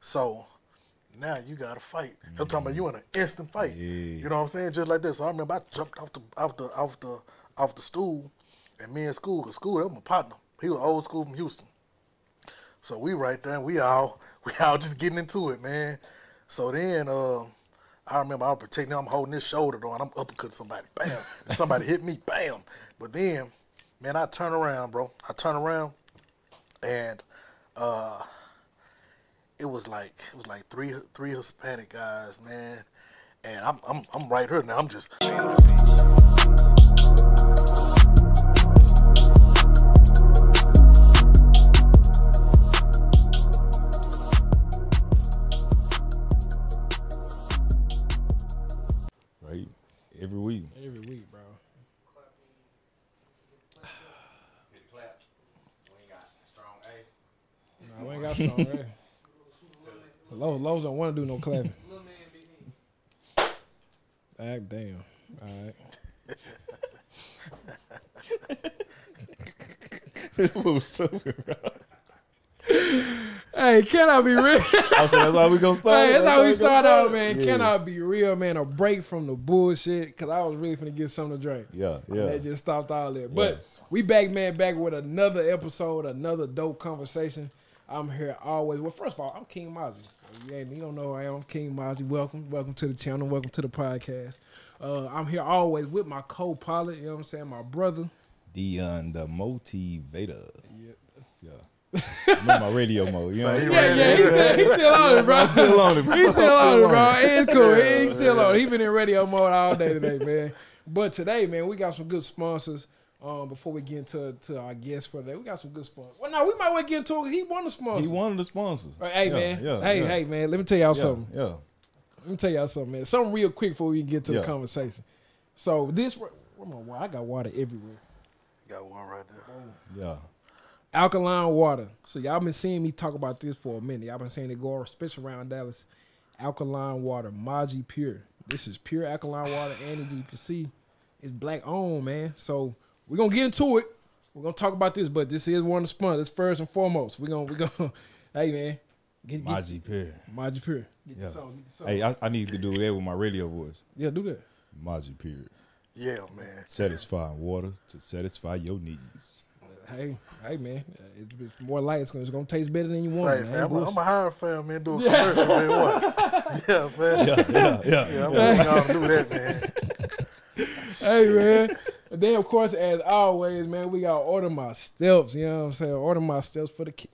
So now you got to fight. I'm talking about you in an instant fight. Yeah. You know what I'm saying? Just like this. So I remember I jumped off the stool, and me in school, because school, that was my partner. He was old school from Houston. So we right there, and we all just getting into it, man. So then I remember I was protecting him, I'm holding his shoulder though, and I'm uppercutting somebody, bam. Somebody hit me, bam. But then, man, I turn around, bro. I turn around, and it was like three Hispanic guys, man. And I'm right here now. I'm just. Right, every week. Every week, bro. We ain't got strong A. Lowe's don't want to do no clapping. Act damn. All right. This was stupid, bro. Hey, can I be real? That's how we gonna start. Hey, that's how we start out, man. Yeah. Can I be real, man? A break from the bullshit, cause I was really finna get something to drink. Yeah, yeah. And they just stopped all that. Yeah. But we back, man, back with another episode, another dope conversation. I'm here always. Well, first of all, I'm King Maji. So you don't know who I am. I'm King Maji. Welcome. Welcome to the channel. Welcome to the podcast. I'm here always with my co-pilot, you know what I'm saying? My brother. Deon, the motivator. Yep. Yeah. I'm in my radio mode. You know what I'm saying? Yeah, he's still on it, bro. He's still on it, bro. It's cool. He's still on it. He's been in radio mode all day today, man. But today, man, we got some good sponsors. Before we get into our guest for today, we got some good sponsors. Well, no, we might want to get into it. He won the sponsors. He won the sponsors. Hey, yeah, man. Yeah, hey, yeah. Hey, man. Let me tell y'all something. Yeah. Let me tell y'all something, man. Something real quick before we get to the conversation. So this, where my water? I got water everywhere. You got one right there. Yeah. Alkaline water. So y'all been seeing me talk about this for a minute. Y'all been seeing it go, especially around Dallas. Alkaline water, Maji Pure. This is pure alkaline water, and as you can see, it's black owned, man. So we're going to get into it. We're going to talk about this, but this is one of the sponsors first and foremost. We're going to, hey, man. Maji Pure. Maji Pure. Get the song, get the song. Hey, I need to do that with my radio voice. Yeah, do that. Maji Pure. Yeah, man. Satisfying water to satisfy your needs. Hey, man. It's more light. It's going to taste better than you want. Hey, man. I'm going to hire a fan, man. Do a commercial, man. What? Yeah, man. Yeah, I'm going to do that, man. Hey, man. And then, of course, as always, man, we got to order my steps. You know what I'm saying? Order my steps for the kid.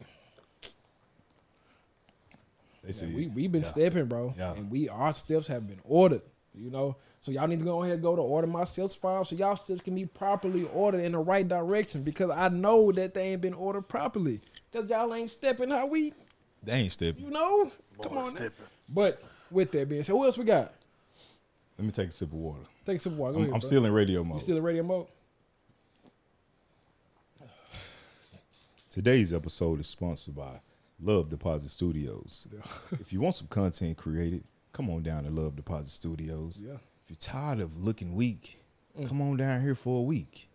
We've been stepping, bro. Yeah. And our steps have been ordered, you know. So y'all need to go ahead and go to order my steps file so y'all steps can be properly ordered in the right direction, because I know that they ain't been ordered properly because y'all ain't stepping how we. They ain't stepping. You know? Boy, come on. Stepping. But with that being said, what else we got? Let me take a sip of water. Take a sip of water. I'm still in radio mode. You still in radio mode? Today's episode is sponsored by Love Deposit Studios. Yeah. If you want some content created, come on down to Love Deposit Studios. Yeah. If you're tired of looking weak, come on down here for a week.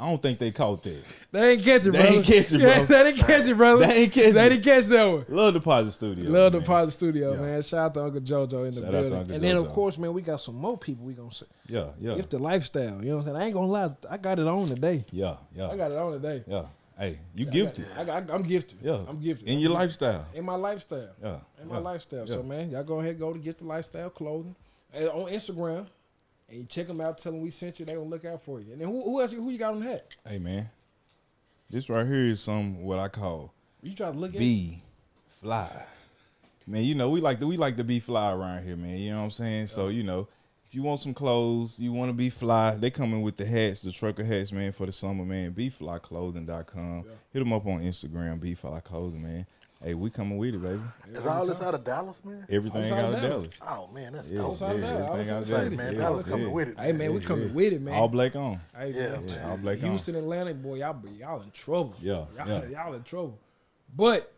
I don't think they caught that. They ain't catch it, bro. They didn't catch it, brother. Love Deposit Studio. Love Deposit Studio, man. Shout out to Uncle JoJo in the building. And then, of course, man, we got some more people we going to see. Yeah, yeah. If the lifestyle, you know what I'm saying? I ain't going to lie. I got it on today. Yeah, yeah. I got it on today. Yeah. Hey, you gifted. I'm gifted. Yeah. I'm gifted. In your lifestyle. In my lifestyle. Yeah. In my lifestyle. So, man, y'all go ahead and go to Get the Lifestyle Clothing on Instagram. And you check them out, tell them we sent you. They gonna look out for you. And then who you got on the hat? Hey, man, this right here is what I call. You try to look at Be Fly, man. You know we like to be fly around here, man. You know what I'm saying? Yeah. So you know, if you want some clothes, you want to be fly. They coming with the hats, the trucker hats, man, for the summer, man. BFlyClothing.com. Yeah. Hit them up on Instagram, BFlyClothing, man. Hey, we coming with it, baby. Is all this out of Dallas, man? Everything out of Dallas. Oh, man, that's dope. Everything out of Dallas. Man, Dallas coming with it. Hey, man, we coming with it, man. All black on. Hey, yeah, man. All black on. Houston, Atlantic, boy, y'all in trouble. Yeah, y'all in trouble. But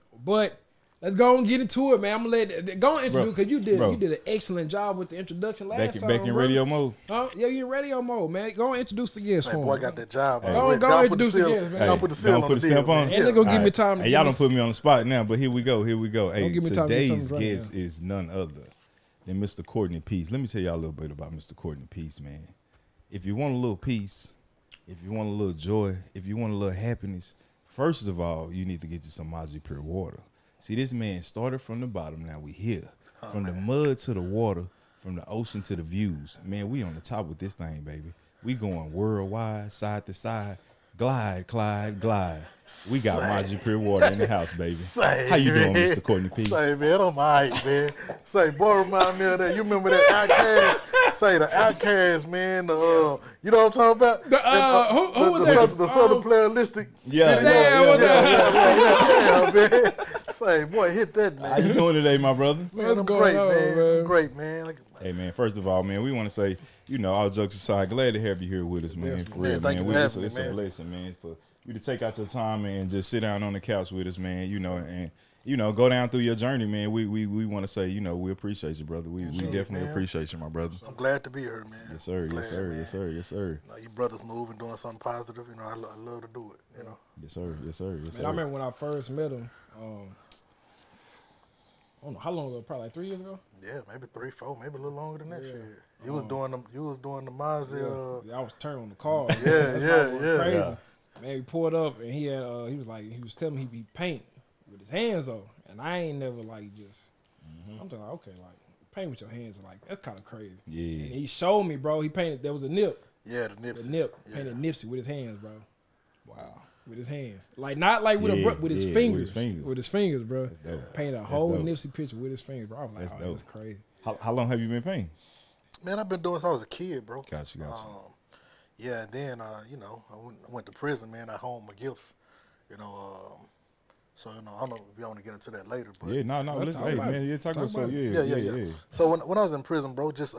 Let's go and get into it, man. I'm gonna let go and introduce because you did an excellent job with the introduction last time. Back in radio mode. Huh? Yeah, you in radio mode, man. Go and introduce the guest. That boy got that job. Hey, go introduce the guest, man. Hey, don't put the seal on the deal, on. And they gonna give me time. Hey, y'all don't put me on the spot now, but here we go. Here we go. Hey, today's guest is none other than Mr. Courtney Peace. Let me tell y'all a little bit about Mr. Courtney Peace, man. If you want a little peace, if you want a little joy, if you want a little happiness, first of all, you need to get you some Maji Pure water. See, this man started from the bottom. Now we here. From the mud to the water, from the ocean to the views. Man, we on the top with this thing, baby. We going worldwide, side to side. Glide, Clyde, glide. We got Maji Pure water in the house, baby. How you doing, Mr. Courtney Peace? Say, man, I'm all right, man. Say, boy, remind me of that. You remember that OutKast? Say, the OutKast, man. The, you know what I'm talking about? The, who was that? The Southern Playalistic. Yeah, yeah, yeah. Say, boy, hit that, man. How you doing today, my brother? Man, I'm great, man. I'm great, man. Hey, man, first of all, man, we want to say, you know, all jokes aside, glad to have you here with us, man. For real, man. It's a blessing, man, for you to take out your time and just sit down on the couch with us, man. You know, and you know, go down through your journey, man. We want to say, you know, we appreciate you, brother. We definitely appreciate you, my brother. I'm glad to be here, man. Yes, sir. Yes, sir. Yes, sir. Yes, sir. You know, your brother's moving, doing something positive. You know, I love to do it. You know. Yes, sir. Yes, sir. Yes, sir. I remember when I first met him. I don't know how long ago, probably like 3 years ago. Yeah, maybe three, four, maybe a little longer than that. Yeah. Shit. You was doing them. You was doing the Maji. Yeah, I was turning on the car. Yeah, crazy. Yeah. Man, we pulled up and he had. He was like, he was telling me he be paint with his hands on, and I ain't never like just. I'm just like, okay, like paint with your hands, and like that's kind of crazy. Yeah. And he showed me, bro. He painted. There was a nip. Yeah, the Nipsey. The nip painted Nipsey with his hands, bro. Wow. With his hands, like not like with a with his fingers, with his fingers, bro. Paint a whole Nipsey picture with his fingers, bro. I was like, that's crazy. How long have you been painting? Man, I've been doing since I was a kid, bro. Gotcha. Yeah, and then you know, I went to prison, man. I honed my gifts, you know. So you know, I don't know if you want to get into that later, but yeah, no, listen, hey, man, you're talking about yeah. So when I was in prison, bro, just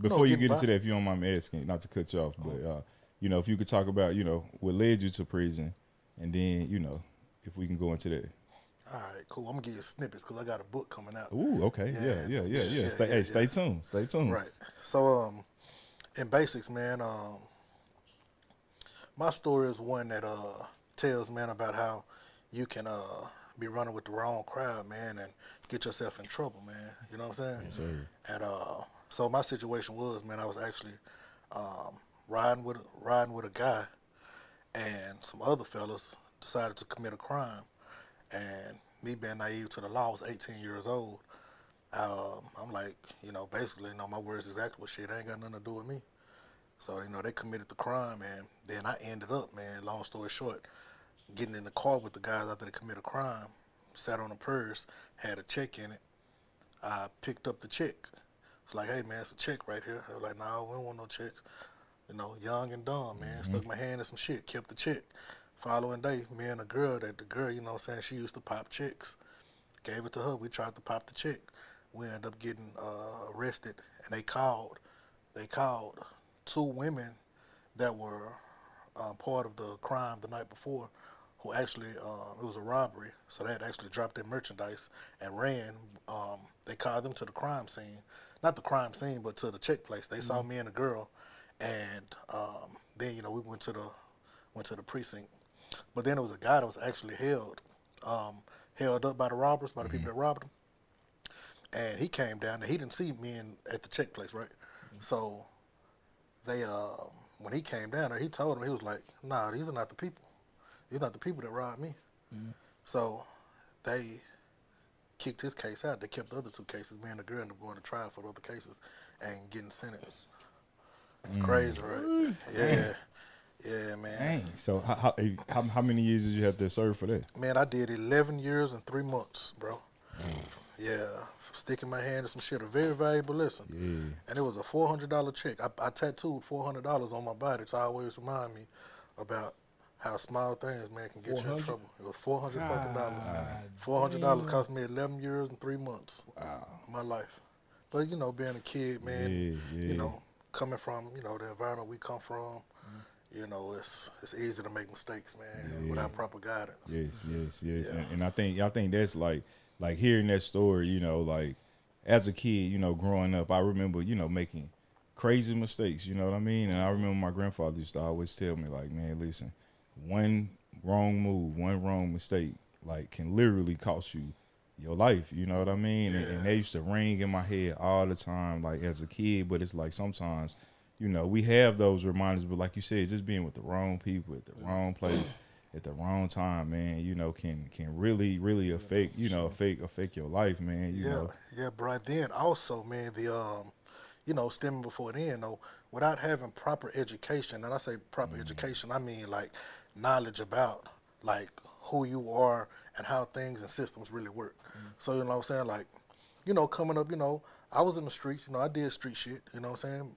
before you get into that, if you don't mind me asking, not to cut you off, but you know, if you could talk about, you know, what led you to prison. And then, you know, if we can go into that. All right, cool. I'm going to give you snippets because I got a book coming out. Ooh, okay. Yeah. Stay tuned. Stay tuned. Right. So, in basics, man, my story is one that tells, man, about how you can be running with the wrong crowd, man, and get yourself in trouble, man. You know what I'm saying? Yes, sir. And so my situation was, man, I was actually riding with a guy. And some other fellas decided to commit a crime. And me being naive to the law, I was 18 years old. I'm like, you know, basically, you know, my words is actual shit. Ain't got nothing to do with me. So, you know, they committed the crime. And then I ended up, man, long story short, getting in the car with the guys after they committed a crime, sat on a purse, had a check in it. I picked up the check. It's like, hey, man, it's a check right here. They were like, nah, we don't want no checks. You know, young and dumb, man. Stuck my hand in some shit, kept the check. Following day, me and a girl, you know what I'm saying, she used to pop checks. Gave it to her. We tried to pop the check. We ended up getting arrested, and they called. They called two women that were part of the crime the night before who actually, it was a robbery, so they had actually dropped their merchandise and ran. They called them to the crime scene. Not the crime scene, but to the check place. They saw me and a girl. And then, you know, we went to the precinct. But then there was a guy that was actually held up by the robbers, by the people that robbed him. And he came down, and he didn't see me at the check place, right? So they, when he came down there, he told him, he was like, nah, these are not the people. These are not the people that robbed me. So they kicked his case out. They kept the other two cases. Me and the girl ended up going to trial for the other cases and getting sentenced. It's crazy, right? Yeah. Yeah, man. Dang. So how many years did you have to serve for that? Man, I did 11 years and 3 months, bro. Yeah. Sticking my hand in some shit, a very valuable lesson. Yeah. And it was a $400 check. I tattooed $400 on my body to always remind me about how small things, man, can get 400? You in trouble. It was $400 fucking dollars. $400 cost me 11 years and 3 months of my life. But, you know, being a kid, man, you know, coming from, you know, the environment we come from, you know, it's easy to make mistakes, man, without proper guidance. Yes, yes, yes. Yeah. And I think that's like like hearing that story, you know, like as a kid, you know, growing up, I remember, you know, making crazy mistakes, you know what I mean? And I remember my grandfather used to always tell me, like, man, listen, one wrong move, one wrong mistake, like, can literally cost you your life, you know what I mean? Yeah. And they used to ring in my head all the time, like, as a kid, but it's like sometimes, you know, we have those reminders, but like you said, it's just being with the wrong people at the wrong place at the wrong time, man, you know, can really, really affect, you know, affect your life, man, you know? Yeah, bro, then also, man, the, you know, stemming before then, though, without having proper education, and I say proper education, I mean, like, knowledge about, like, who you are and how things and systems really work. So, you know what I'm saying, like, you know, coming up, you know, I was in the streets, you know, I did street shit, you know what I'm saying,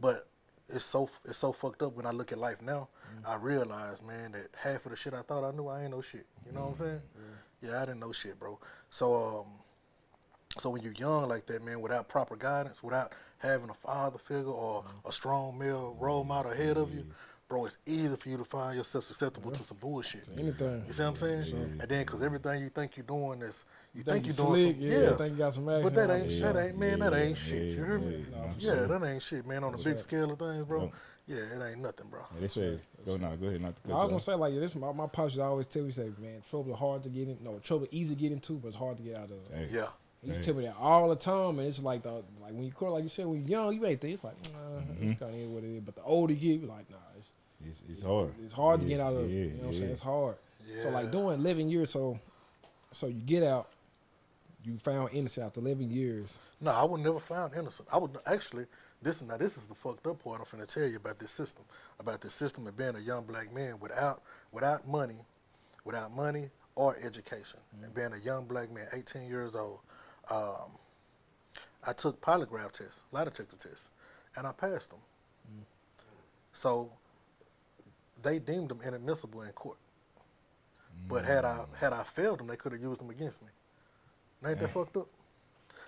but it's so fucked up when I look at life now. I realize, man, that half of the shit I thought I knew, I ain't no shit. You know what I'm saying? Yeah, I didn't know shit, bro. So so when you're young like that, man, without proper guidance, without having a father figure or a strong male role model ahead of you, bro, it's easy for you to find yourself susceptible to some bullshit. Anything. You see what I'm saying? Yeah. And then because everything you think you're doing is, you think you got some action. But that ain't, that ain't shit. You hear me? That ain't shit, man. On the big scale of things, bro. Yeah, it ain't nothing, bro. Yeah, they say, go ahead, not to cut you off. I was gonna say, like, this, my pops should always tell me, say, man, trouble hard to get in. No, trouble easy to get into, but it's hard to get out of. Hey. Yeah. You tell me that all the time, and it's like the when you call, like you said, when you're young, you ain't think it's like it's kind of what it is. But the older you get, you're like, nah, it's hard. It's hard to get out of. You know what I'm saying? It's hard. Yeah. So like doing 11 years, so you get out, you found innocent after 11 years. No, I would never found innocent. I would actually. This is the fucked up part I'm finna tell you about this system. About this system of being a young black man without money or education. And being a young black man, 18 years old, I took polygraph tests, lie detector tests, and I passed them. So they deemed them inadmissible in court. But had I failed them, they could have used them against me. Ain't that fucked up?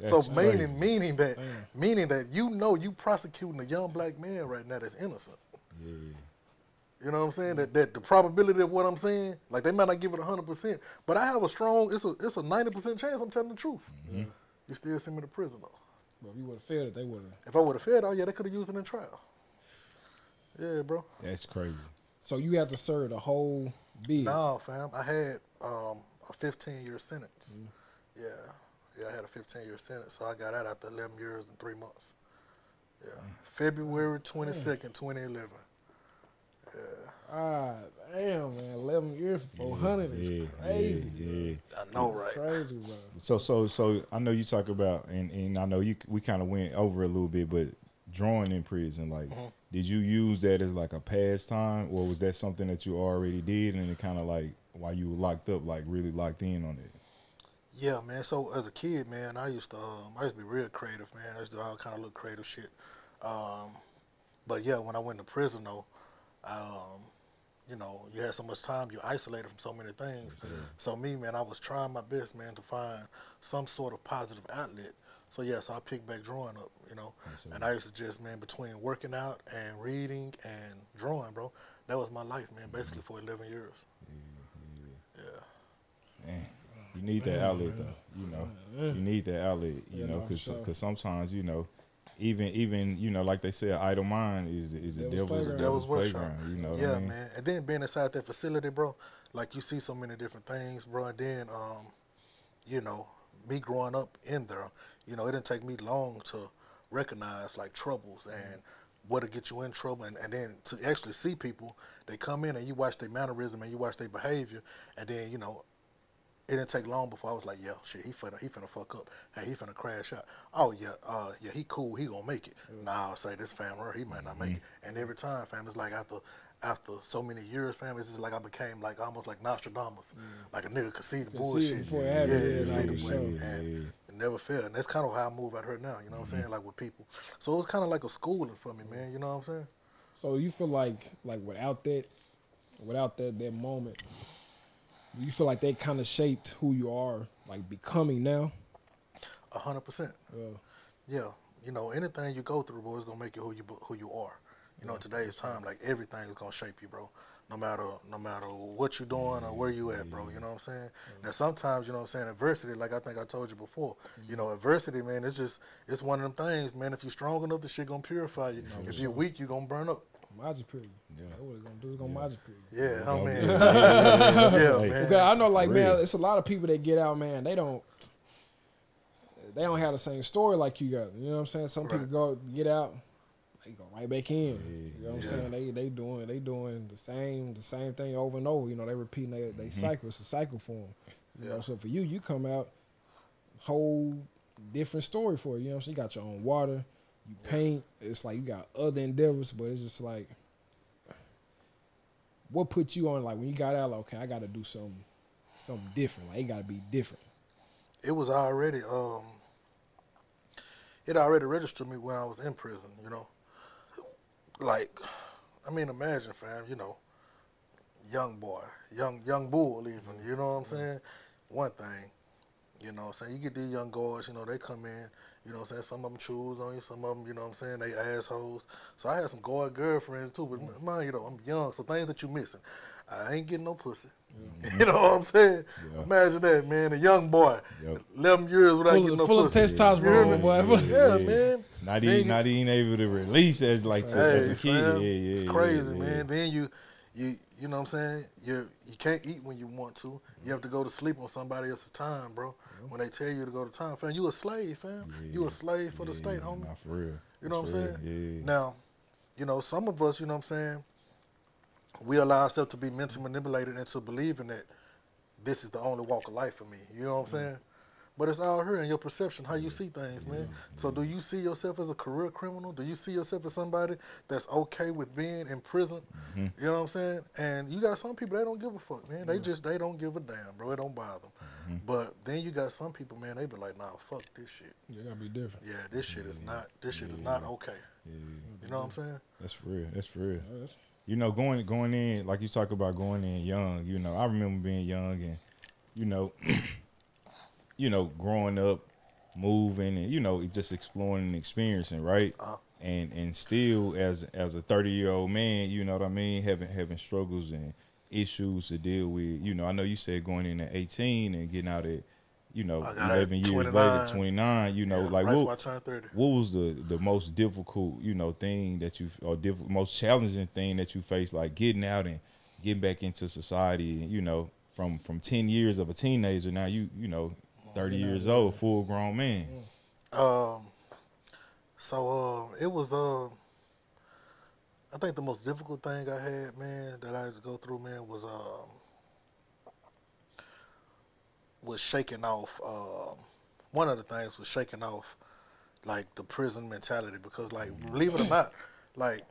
That's so meaning that you know you prosecuting a young black man right now that's innocent. Yeah. You know what I'm saying? That the probability of what I'm saying, like they might not give it 100%, but I have a strong, it's a 90% chance I'm telling the truth. You still send me to prison though. Bro, you would have failed it, they would have. If I would have failed, oh yeah, they could have used it in trial. Yeah, bro. That's crazy. So you have to serve the whole bid. Nah, fam. I had a 15-year sentence. Yeah, I had a 15-year sentence, so I got out after 11 years and 3 months. Yeah, February 22nd, 2011. Yeah. Ah, damn, man, 11 years for 400 is crazy. Yeah, I know, right? Crazy, bro. So I know you talk about, and I know we kind of went over a little bit, but drawing in prison, like, did you use that as like a pastime, or was that something that you already did, and it kind of like while you were locked up, like really locked in on it? Yeah, man. So as a kid, man, I used to be real creative, man. I used to do all kind of little creative shit. But yeah, when I went to prison, though, you know, you had so much time, you isolated from so many things. So me, man, I was trying my best, man, to find some sort of positive outlet. So yeah, so I picked back drawing up, you know. And I used to just, man, between working out and reading and drawing, bro, that was my life, man, basically for 11 years. Yeah. Man. You need that outlet, though, you know. You need that outlet, you know, because sometimes, you know, even you know, like they say, an idle mind is a devil's playground, you know. Yeah, man. And then being inside that facility, bro, like you see so many different things, bro. And then, you know, me growing up in there, you know, it didn't take me long to recognize like troubles and what'll get you in trouble, and then to actually see people, they come in and you watch their mannerism and you watch their behavior, and then, you know, it didn't take long before I was like, yeah, shit, he finna fuck up. Hey, he finna crash out. Oh, yeah, yeah, he cool. He gonna make it. Nah, I'll say this fam, he might not make it. And every time, fam, it's like after so many years, fam, it's just like I became like almost like Nostradamus. Like a nigga could see the bullshit. And it never failed. And that's kind of how I move out here now, you know what I'm saying? Like with people. So it was kind of like a schooling for me, man, you know what I'm saying? So you feel like without that moment, you feel like they kind of shaped who you are, like becoming now? 100%. Yeah, you know, anything you go through, bro, is gonna make you who you are. You know, in today's time, like everything is gonna shape you, bro. no matter what you're doing or where you at, bro. You know what I'm saying? Now sometimes, you know what I'm saying, adversity, like I think I told you before, you know, adversity, man, it's one of them things, man. If you're strong enough, the shit gonna purify you. If you're weak, you're gonna burn up. Maji Pure. Yeah. That's what it's gonna do. It's gonna Maji Pure. Yeah, I mean. Yeah, man. Because I know, like, man, it's a lot of people that get out, man, they don't have the same story like you got. You know what I'm saying? Some people go get out, they go right back in. Yeah. You know what I'm saying? They doing the same thing over and over. You know, they repeating they cycle. It's a cycle for them. You know, so for you come out whole different story for you. You know what I'm saying? You got your own water. You paint, it's like you got other endeavors, but it's just like, what put you on, like, when you got out, like, okay, I got to do something different. Like, it got to be different. It was already, it already registered me when I was in prison, you know? Like, I mean, imagine, fam, you know, young boy, young bull even, you know what I'm saying? One thing, you know what I'm saying? You get these young guards, you know, they come in, you know what I'm saying? Some of them choose on you, some of them, you know what I'm saying, they assholes. So I had some guard girlfriends too, but mind you, though, I'm young, so things that you missing. I ain't getting no pussy. Yeah. You know what I'm saying? Yeah. Imagine that, man, a young boy, 11 years without getting no pussy. Full of testosterone, boy. Yeah, man. Not even able to release as a kid. Man, it's crazy, man. Then you know what I'm saying? You can't eat when you want to. You have to go to sleep on somebody else's time, bro. When they tell you to go to time, fam, you a slave, fam. Yeah. You a slave for the state, homie. Nah, for real. You know what I'm saying? Yeah. Now, you know, some of us, you know what I'm saying, we allow ourselves to be mentally manipulated into believing that this is the only walk of life for me. You know what I'm saying? But it's all here in your perception, how you see things, man. So do you see yourself as a career criminal? Do you see yourself as somebody that's okay with being in prison? You know what I'm saying? And you got some people, they don't give a fuck, man. They don't give a damn, bro. It don't bother them. But then you got some people, man, they be like, nah, fuck this shit. You gotta be different. Yeah, this shit is not, this shit is not okay. Yeah. You know what I'm saying? That's for real, that's for real. You know, going in, like you talk about going in young, you know, I remember being young and, you know, you know, growing up, moving, and, you know, just exploring and experiencing, right? And still, as a 30-year-old man, you know what I mean, having struggles and issues to deal with. You know, I know you said going in at 18 and getting out at, you know, 11 years later, 29. You know, like what was the most difficult, you know, thing that you, or most challenging thing that you faced, like getting out and getting back into society, and, you know, from 10 years of a teenager, now you know. 30 years old, full grown man. It was, I think the most difficult thing I had, man, that I had to go through, man, was shaking off, one of the things was shaking off, like, the prison mentality, because, like, believe it or not, like,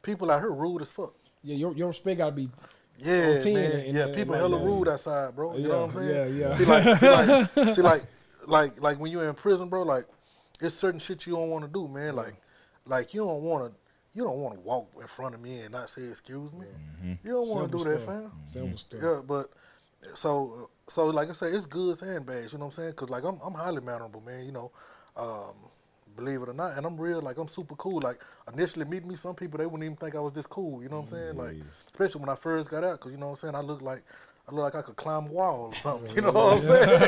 people out here rude as fuck. Yeah, your respect gotta be... Yeah, man. People hella rude outside, bro. You know what I'm saying? Yeah, yeah. See, like when you're in prison, bro. Like, it's certain shit you don't want to do, man. Like you don't want to walk in front of me and not say excuse me. You don't want to do that, fam. Simple stuff. Yeah, but so like I say, it's goods and bads. You know what I'm saying? Cause like I'm highly mannerable, man. You know. Believe it or not, and I'm real, like, I'm super cool. Like, initially meeting me, some people, they wouldn't even think I was this cool, you know what I'm saying? Like, especially when I first got out, because, you know what I'm saying, I looked like I could climb a wall or something, you know what I'm saying?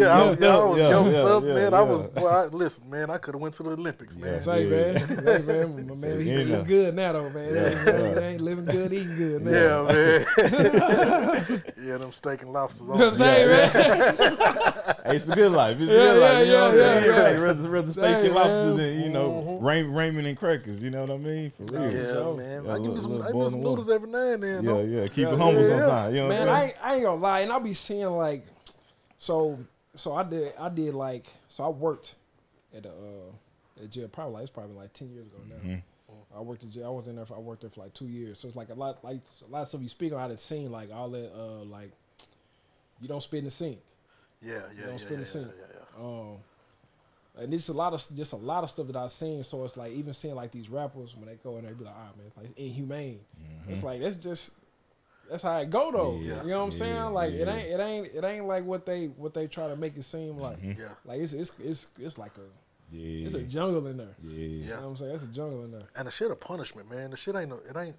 Yeah, I was young up, man. I was, boy, listen, man, I could have went to the Olympics, man. That's right, man. My man, he eating good now, though, man. He ain't living good, eating good now. Yeah, man. Yeah, them steak and lobsters on. You know what I'm saying, man? Hey, it's the good life. It's the good life, you know what I'm saying? Yeah, rather steak and lobsters than, you know, ramen and crackers, you know what I mean? For real. Yeah, man. I give me some noodles every now and then, though. Yeah, keep it humble sometimes. You know, man, I ain't gonna lie, and I be seeing, like, so I did like, so I worked at jail probably like, it's probably like 10 years ago now. I worked at jail. I worked there for like 2 years. So it's like a lot of stuff you speak on how the scene, like all that like you don't spit in the sink. Yeah. And it's just a lot of stuff that I've seen. So it's like even seeing like these rappers when they go in there, they be like, ah, man, it's like inhumane. It's like that's how it go though. Yeah. You know what I'm saying? Like it ain't like what they try to make it seem like. Like it's like a it's a jungle in there. You know what I'm saying? It's a jungle in there. And the shit of punishment, man. The shit ain't no, it ain't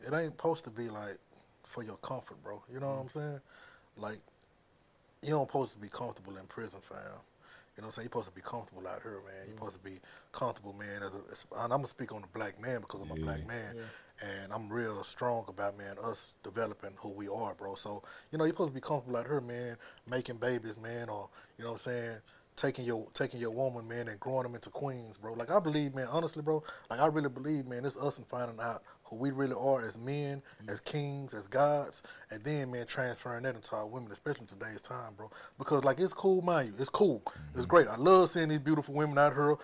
it ain't supposed to be like for your comfort, bro. You know what I'm saying? Like, you don't supposed to be comfortable in prison, fam. You know what I'm saying? You're supposed to be comfortable out here, man. You're supposed to be comfortable, man. And I'm going to speak on the black man because I'm a black man. Yeah. And I'm real strong about, man, us developing who we are, bro. So, you know, you're supposed to be comfortable out here, man, making babies, man, or, you know what I'm saying, taking your woman, man, and growing them into queens, bro. Like, I believe, man, honestly, bro, like, I really believe, man, it's us and finding out who we really are as men, as kings, as gods, and then, man, transferring that into our women, especially in today's time, bro. Because, like, it's cool, mind you. It's cool. It's great. I love seeing these beautiful women out here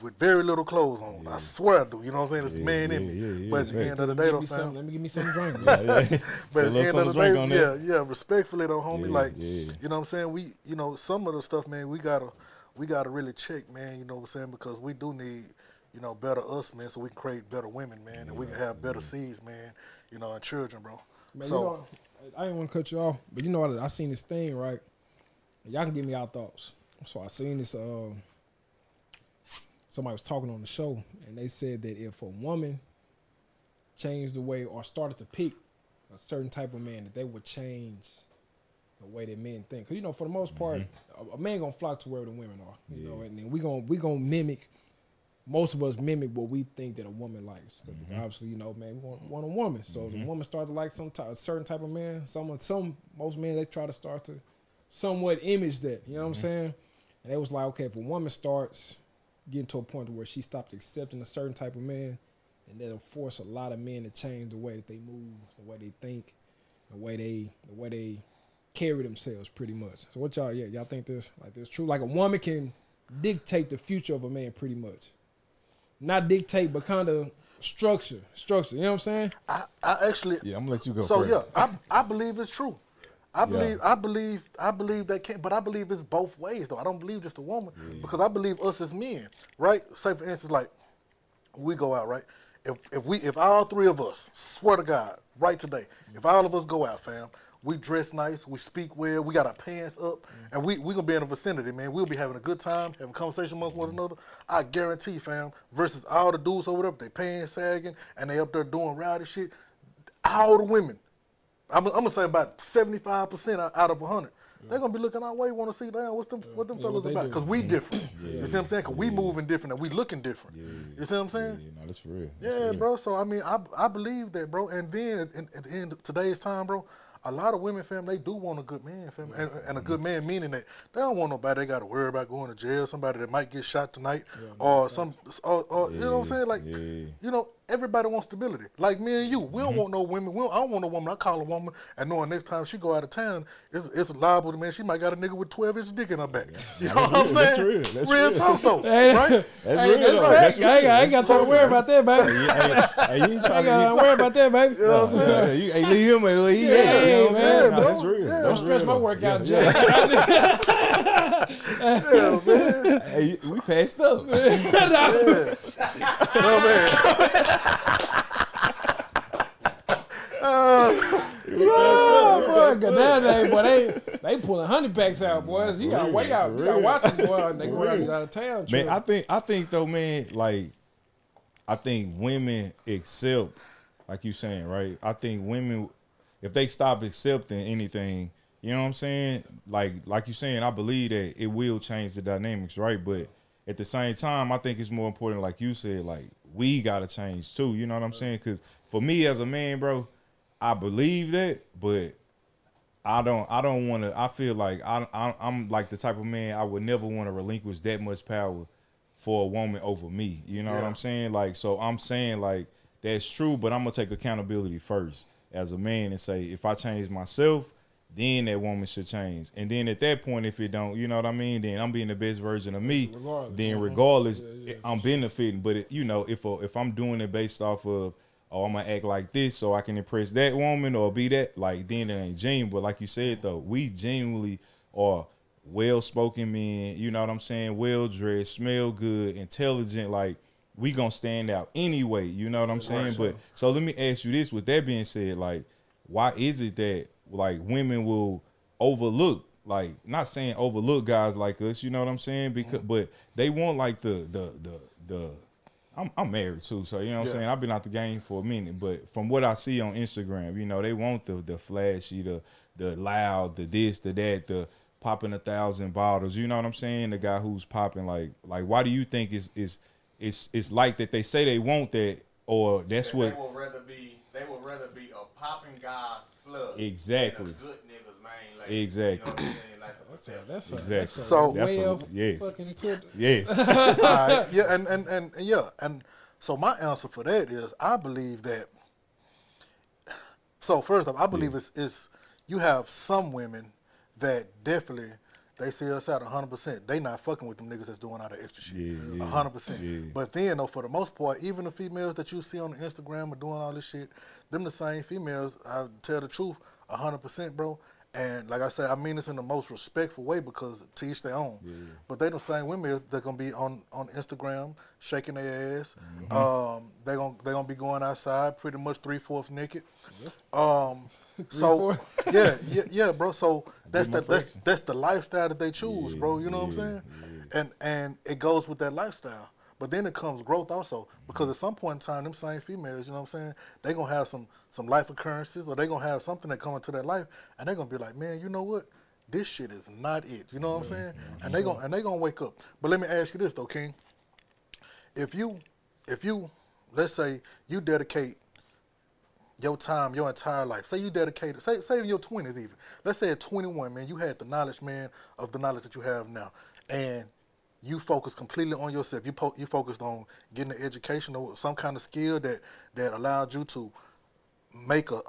with very little clothes on. Yeah. I swear I do. You know what I'm saying? It's man in me. But at the end of the day, though, let me give me some drink. But at the end of the day, respectfully though, homie, like, you know what I'm saying? We, you know, some of the stuff, man, we gotta really check, man, you know what I'm saying? Because we do need, you know, better us, man, so we can create better women, man, and we can have better seeds, man, you know, and children, bro. Man, so, you know, I didn't want to cut you off, but you know, I seen this thing, right? Y'all can give me y'all thoughts. So I seen this, somebody was talking on the show, and they said that if a woman changed the way or started to pick a certain type of man, that they would change the way that men think. Because, you know, for the most part, a man going to flock to where the women are. You know, and then we gonna mimic, most of us mimic what we think that a woman likes. Because obviously, you know, man, we want a woman. So the woman starts to like a certain type of man. Most men, they try to start to somewhat image that. You know what I'm saying? And they was like, okay, if a woman starts getting to a point where she stopped accepting a certain type of man, and that'll force a lot of men to change the way that they move, the way they think, the way they carry themselves, pretty much. So what y'all think this, like, this true? Like, a woman can dictate the future of a man, pretty much. Not dictate, but kind of structure. You know what I'm saying? I actually, yeah, I'm gonna let you go. So first. Yeah, I believe it's true. I believe that can, but I believe it's both ways though. I don't believe just a woman because I believe us as men, right? Say for instance, like we go out, right? If all three of us, swear to God, right today, if all of us go out, fam, we dress nice, we speak well, we got our pants up, and we gonna be in the vicinity, man. We'll be having a good time, having conversation amongst one another. I guarantee, fam, versus all the dudes over there, they pants sagging and they up there doing rowdy shit. All the women. I'm gonna say about 75% out of 100. Yeah. They're gonna be looking our way, want to see down what them fellas about, because we different. You see what I'm saying? Because we moving different and we looking different. You see what I'm saying? Yeah, no, that's for real. Bro. So I mean, I believe that, bro. And then at the end of today's time, bro, a lot of women, fam, they do want a good man, fam, and a good man meaning that they don't want nobody they got to worry about going to jail, somebody that might get shot tonight, or you know what I'm saying? Like, you know, everybody wants stability. Like me and you, we don't want no women. I don't want no woman. I call a woman and knowing next time she go out of town, it's liable to, man, she might got a nigga with 12-inch dick in her back. You know what I'm saying? That's real talk though, right? That's real. I ain't got to worry about that, baby. I ain't got to worry about that, baby. You know what I'm saying? Hey, leave him and leave him. Man, that's real. Don't stress my workout, Jack. Yeah, man. Hey, we passed up. No, man. They pulling honey packs out, boys. You gotta wait out. You gotta watch them, boy. They go out of town. Man, true. I think though, man, like, I think women accept, like you saying, right? I think women, if they stop accepting anything, you know what I'm saying? Like you're saying, I believe that it will change the dynamics, right? But at the same time, I think it's more important, like you said, like, we got to change too. You know what I'm saying? Because for me as a man, bro, I believe that, but I don't want to, I feel like I'm like the type of man, I would never want to relinquish that much power for a woman over me. You know what I'm saying? Like, so I'm saying, like, that's true, but I'm going to take accountability first as a man and say, if I change myself, then that woman should change. And then at that point, if it don't, you know what I mean, then I'm being the best version of me. Regardless, I'm benefiting. But, you know, if I'm doing it based off of, oh, I'm going to act like this so I can impress that woman or be that, like, then it ain't genuine. But like you said, though, we genuinely are well-spoken men, you know what I'm saying, well-dressed, smell good, intelligent, like, we going to stand out anyway, you know what I'm saying? But so let me ask you this, with that being said, like, why is it that, like, women will overlook, like, not saying overlook guys like us, you know what I'm saying? Because, but they want, like, the I'm married too, so you know what I'm saying? I've been out the game for a minute, but from what I see on Instagram, you know, they want the flashy, the loud, the this, the that, the popping 1,000 bottles, you know what I'm saying? The guy who's popping, like why do you think it's like that they say they want that, or that's what they would rather be a popping guy's slug. Exactly. Than a good nigga's main lady. Exactly. You know what that's exactly. Yes. And so my answer for that is I believe that. So first off, I believe it's you have some women that definitely they see us out 100%. They not fucking with them niggas that's doing all the extra shit 100%. Yeah. But then though, for the most part, even the females that you see on Instagram are doing all this shit. Them the same females. I tell the truth 100%, bro. And like I said, I mean this in the most respectful way because to each their own. Yeah. But they the same women that gonna be on Instagram shaking their ass. Mm-hmm. They gonna be going outside pretty much 3/4 naked. Yeah. So yeah, bro. So that's the lifestyle that they choose, bro. You know what I'm saying? Yeah. And it goes with that lifestyle. But then it comes growth also, because at some point in time, them same females, you know what I'm saying, they gonna have some life occurrences, or they gonna have something that come into their life, and they gonna be like, man, you know what, this shit is not it. You know what I'm saying? And they gonna wake up. But let me ask you this though, King. If you let's say you dedicate your time, your entire life. Say you dedicated, say your 20s even. Let's say at 21, man, you had the knowledge, man, of the knowledge that you have now, and you focus completely on yourself. You focused on getting an education or some kind of skill that allowed you to make a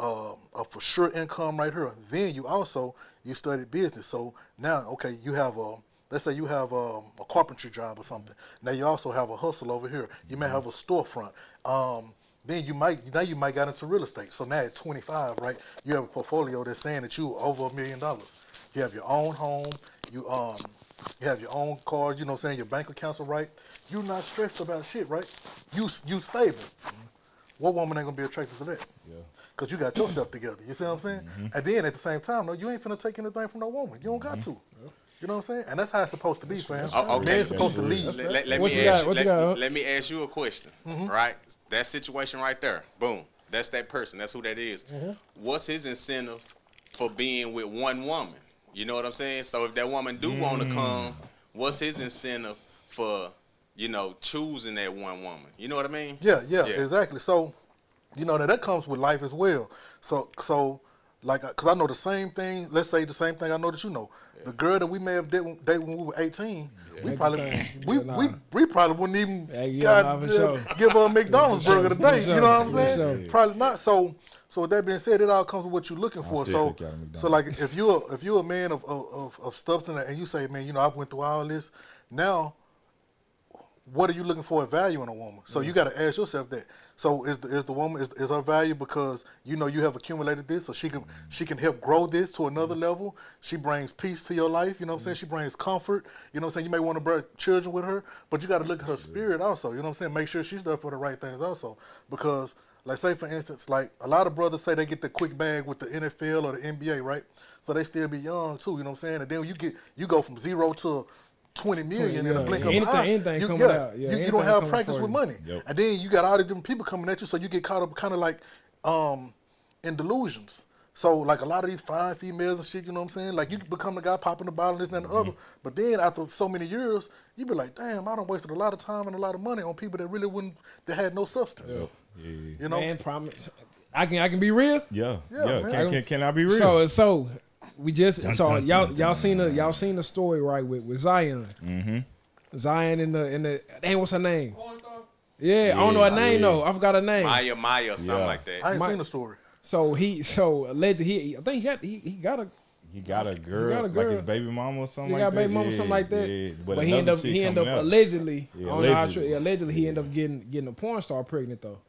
for sure income right here. Then you studied business. So now, okay, you have let's say you have a carpentry job or something. Now you also have a hustle over here. You may have a storefront. Then you might got into real estate. So now at 25, right, you have a portfolio that's saying that you over $1 million. You have your own home. You have your own cards, you know what I'm saying, your bank accounts are right. You're not stressed about shit, right? You stable. Mm-hmm. What woman ain't gonna be attracted to that? Yeah. Cause you got yourself together, you see what I'm saying? Mm-hmm. And then at the same time, no, you ain't finna take anything from no woman. You don't got to. Yeah. You know what I'm saying? And that's how it's supposed to be, fam. Okay. Supposed to lead. Let me ask you a question, right? That situation right there, boom. That's that person, that's who that is. Mm-hmm. What's his incentive for being with one woman? You know what I'm saying? So if that woman do want to come, what's his incentive for, you know, choosing that one woman? You know what I mean? Yeah, exactly. So, you know, that comes with life as well. So like, because I know the same thing, let's say the same thing I know that you know. Yeah. The girl that we may have dated when we were 18, we probably wouldn't even give her a McDonald's burger today. You know what I'm saying? Probably not. So with that being said, it all comes with what you're looking for. So like if you're a man of substance and you say, man, you know, I've went through all this, now what are you looking for a value in a woman? So you got to ask yourself that. So is the woman is her value because you know you have accumulated this, so she can help grow this to another level. She brings peace to your life, you know what I'm saying? She brings comfort, you know what I'm saying? You may want to bring children with her, but you got to look at her spirit also, you know what I'm saying? Make sure she's there for the right things also, because like say for instance, like a lot of brothers say they get the quick bag with the NFL or the NBA, right? So they still be young too, you know what I'm saying? And then you go from 0 to 20 million in a blink of an eye. Anything coming out. Yeah, you don't have practice with money. Yep. And then you got all the different people coming at you, so you get caught up kind of like in delusions. So like a lot of these fine females and shit, you know what I'm saying? Like you become the guy popping the bottle, this and the other. But then after so many years, you be like, damn, I done wasted a lot of time and a lot of money on people that really that had no substance. Yep. Yeah. You know, man, promise. I can be real. Yeah. Can I be real? So we just y'all seen the story right with Zion. Mm-hmm. Zion in the dang, what's her name? Yeah, I don't know her name though. I forgot her name. Maya, something like that. I ain't seen the story. So allegedly, I think he got a girl, like his baby mama or something. He got baby mama, something like that. Yeah, but he ended up allegedly he ended up getting a porn star pregnant though.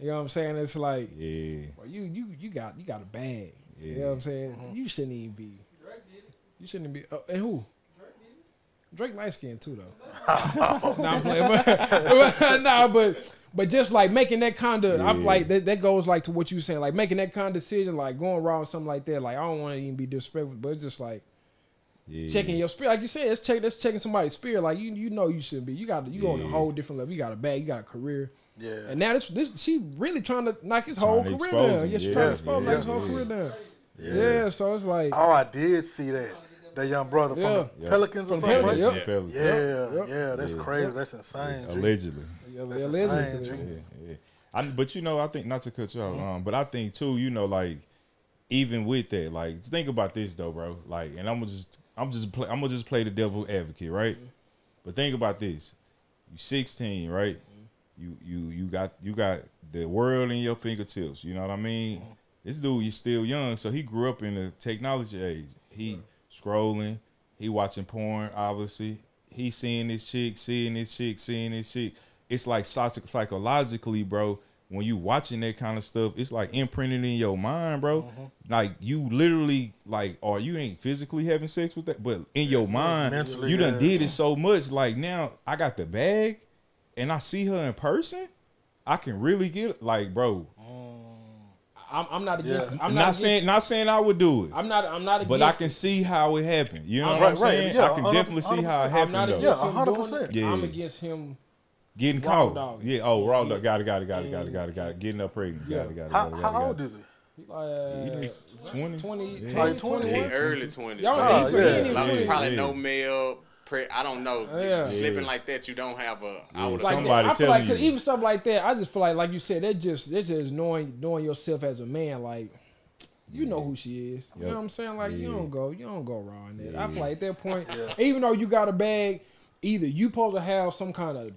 You know what I'm saying? It's like, well, you got a bag. Yeah. You know what I'm saying? You shouldn't even be. Drake did it. You shouldn't be. And who? Drake did it. Drake light skinned too though. Nah, I'm playing, but just like making that kind of, I'm like that goes like to what you saying, like making that kind of decision, like going wrong with something like that. Like I don't want to even be disrespectful, but it's just like Yeah. Checking your spirit, like you said, that's checking somebody's spirit. Like you know you shouldn't be. You got you on a whole different level. You got a bag, you got a career. Yeah. And now this she really trying to knock his whole career down. Yeah, she's trying to expose his whole career down. Yeah, so it's like I did see that. That young brother from the Pelicans or something, right? Yep. Yeah, that's crazy. That's insane. Allegedly. That's insane. But you know, I think, not to cut you off, but I think too, you know, like, even with that, like, think about this though, bro. Like, and I'm gonna just play the devil advocate, right? Mm-hmm. But think about this: you 16, right? Mm-hmm. You got the world in your fingertips. You know what I mean? Mm-hmm. This dude, he's still young, so he grew up in the technology age. He scrolling, he watching porn. Obviously, he seeing this chick, seeing this chick. It's like psychologically, bro. When you watching that kind of stuff, it's like imprinted in your mind, bro. Mm-hmm. Like you literally, like, or you ain't physically having sex with that, but in your mind, mentally, you done did it so much. Like now, I got the bag, and I see her in person. I can really get it. Like, bro. I'm not against. I'm not saying I would do it. I'm not against. But I can see how it happened. You know what I'm saying? Yeah, I can definitely see how it happened. I'm not against him 100%. Yeah. I'm against him getting caught. Yeah. Oh, raw dog. Got it. Getting up pregnant. Got it. How old is it? Like 20, early 20s. Y'all probably no male. I don't know. Slipping like that, you don't have a. I would like, somebody I feel telling like, you. Even stuff like that, I just feel like you said, they're just knowing yourself as a man. Like, you know who she is. You know what I'm saying? Like, you don't go raw in that. I feel like at that point, even though you got a bag, either you supposed to have some kind of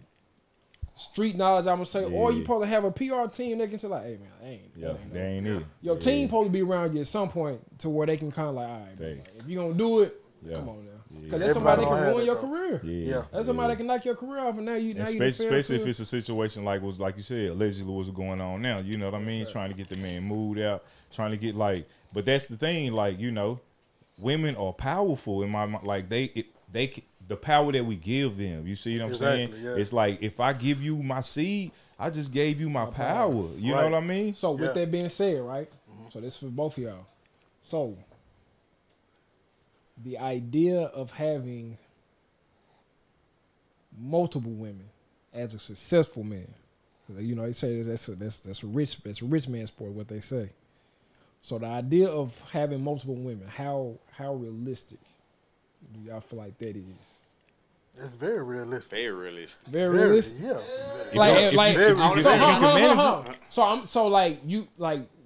street knowledge, I'm gonna say, or you supposed to have a PR team that can say like, hey man, that ain't it. Your team supposed to be around you at some point to where they can kind of like, all right, man, like, if you gonna do it, come on now. Because that's somebody that can ruin your career. Yeah. That's somebody that can knock your career off, and especially if it's a situation like you said, allegedly what's going on now. You know what I mean? Right. Trying to get the man moved out, trying to get like. But that's the thing, like, you know, women are powerful in my mind. Like the power that we give them. You see what I'm saying? Yeah. It's like if I give you my seed, I just gave you my power. You know what I mean? So with that being said, right? Mm-hmm. So this is for both of y'all. So. The idea of having multiple women as a successful man, you know, they say that's a rich man sport, what they say. So the idea of having multiple women, how realistic do y'all feel like that is? It's very realistic. Very realistic. Yeah. So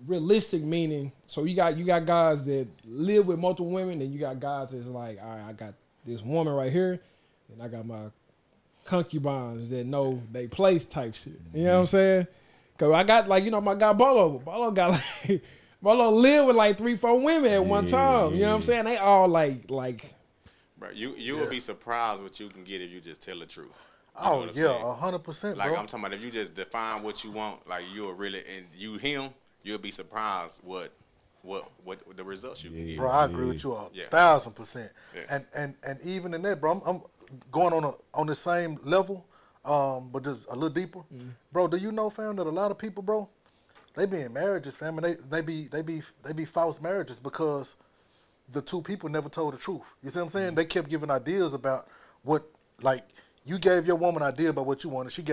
realistic meaning, so you got guys that live with multiple women, and you got guys that's like, all right, I got this woman right here, and I got my concubines that know they place type shit. You know what I'm saying? Cause I got, like, you know, my guy Bolo got like lived with like 3-4 women at one time. You know what I'm saying? They all like. Bro, you will be surprised what you can get if you just tell the truth. You know 100%. Like, bro. I'm talking about if you just define what you want, like you're really and you him. You'll be surprised what the results you get. Bro, I agree with you 1,000%. Yeah. And even in that, bro, I'm going on the same level, but just a little deeper. Mm-hmm. Bro, do you know, fam, that a lot of people, bro, they be in marriages, fam, and they be false marriages because the two people never told the truth. You see what I'm saying? Mm-hmm. They kept giving ideas about what, like. You gave your woman an idea about what you wanted. She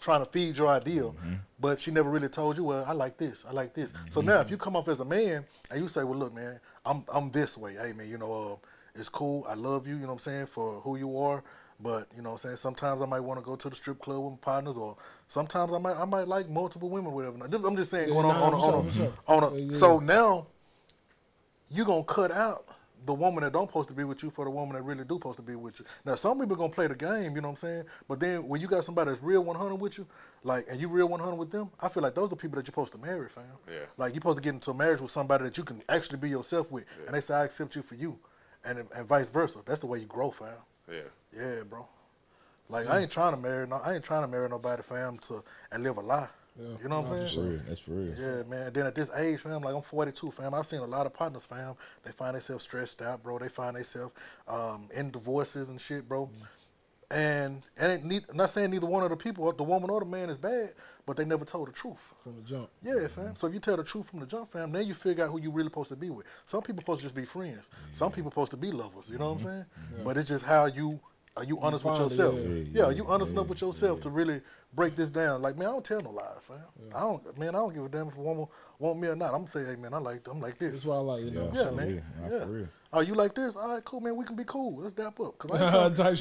trying to feed your ideal, but she never really told you, well, I like this. Mm-hmm. So now if you come off as a man and you say, well, look, man, I'm this way. Hey, man, you know, it's cool. I love you, you know what I'm saying, for who you are. But, you know what I'm saying, sometimes I might want to go to the strip club with my partners, or sometimes I might like multiple women, whatever. I'm just saying, so now you're going to cut out the woman that don't supposed to be with you for the woman that really do supposed to be with you. Now, some people gonna play the game, you know what I'm saying? But then when you got somebody that's real 100 with you, like, and you real 100 with them, I feel like those are the people that you're supposed to marry, fam. Yeah. Like, you're supposed to get into a marriage with somebody that you can actually be yourself with, and they say, I accept you for you, and vice versa. That's the way you grow, fam. Yeah. Yeah, bro. Like, I ain't trying to marry nobody, fam, and live a lie. Yeah. You know what I'm saying? That's for real. Yeah, man. Then at this age, fam, like I'm 42, fam. I've seen a lot of partners, fam. They find themselves stressed out, bro. They find themselves in divorces and shit, bro. And I'm not saying neither one of the people, the woman or the man, is bad, but they never told the truth. From the jump. Yeah, fam. So if you tell the truth from the jump, fam, then you figure out who you really supposed to be with. Some people supposed to just be friends. Yeah. Some people supposed to be lovers, you know what I'm saying? Yeah. But it's just how you, are you honest with yourself? Yeah, yeah, you honest enough with yourself to really break this down. Like, man, I don't tell no lies, fam. Yeah. I don't give a damn if a woman want me or not. I'm gonna say, hey, man, I'm like this. That's why I like it. Yeah, yeah, man. Yeah. For real. Oh, you like this? All right, cool, man. We can be cool. Let's dap up. Cause ain't trying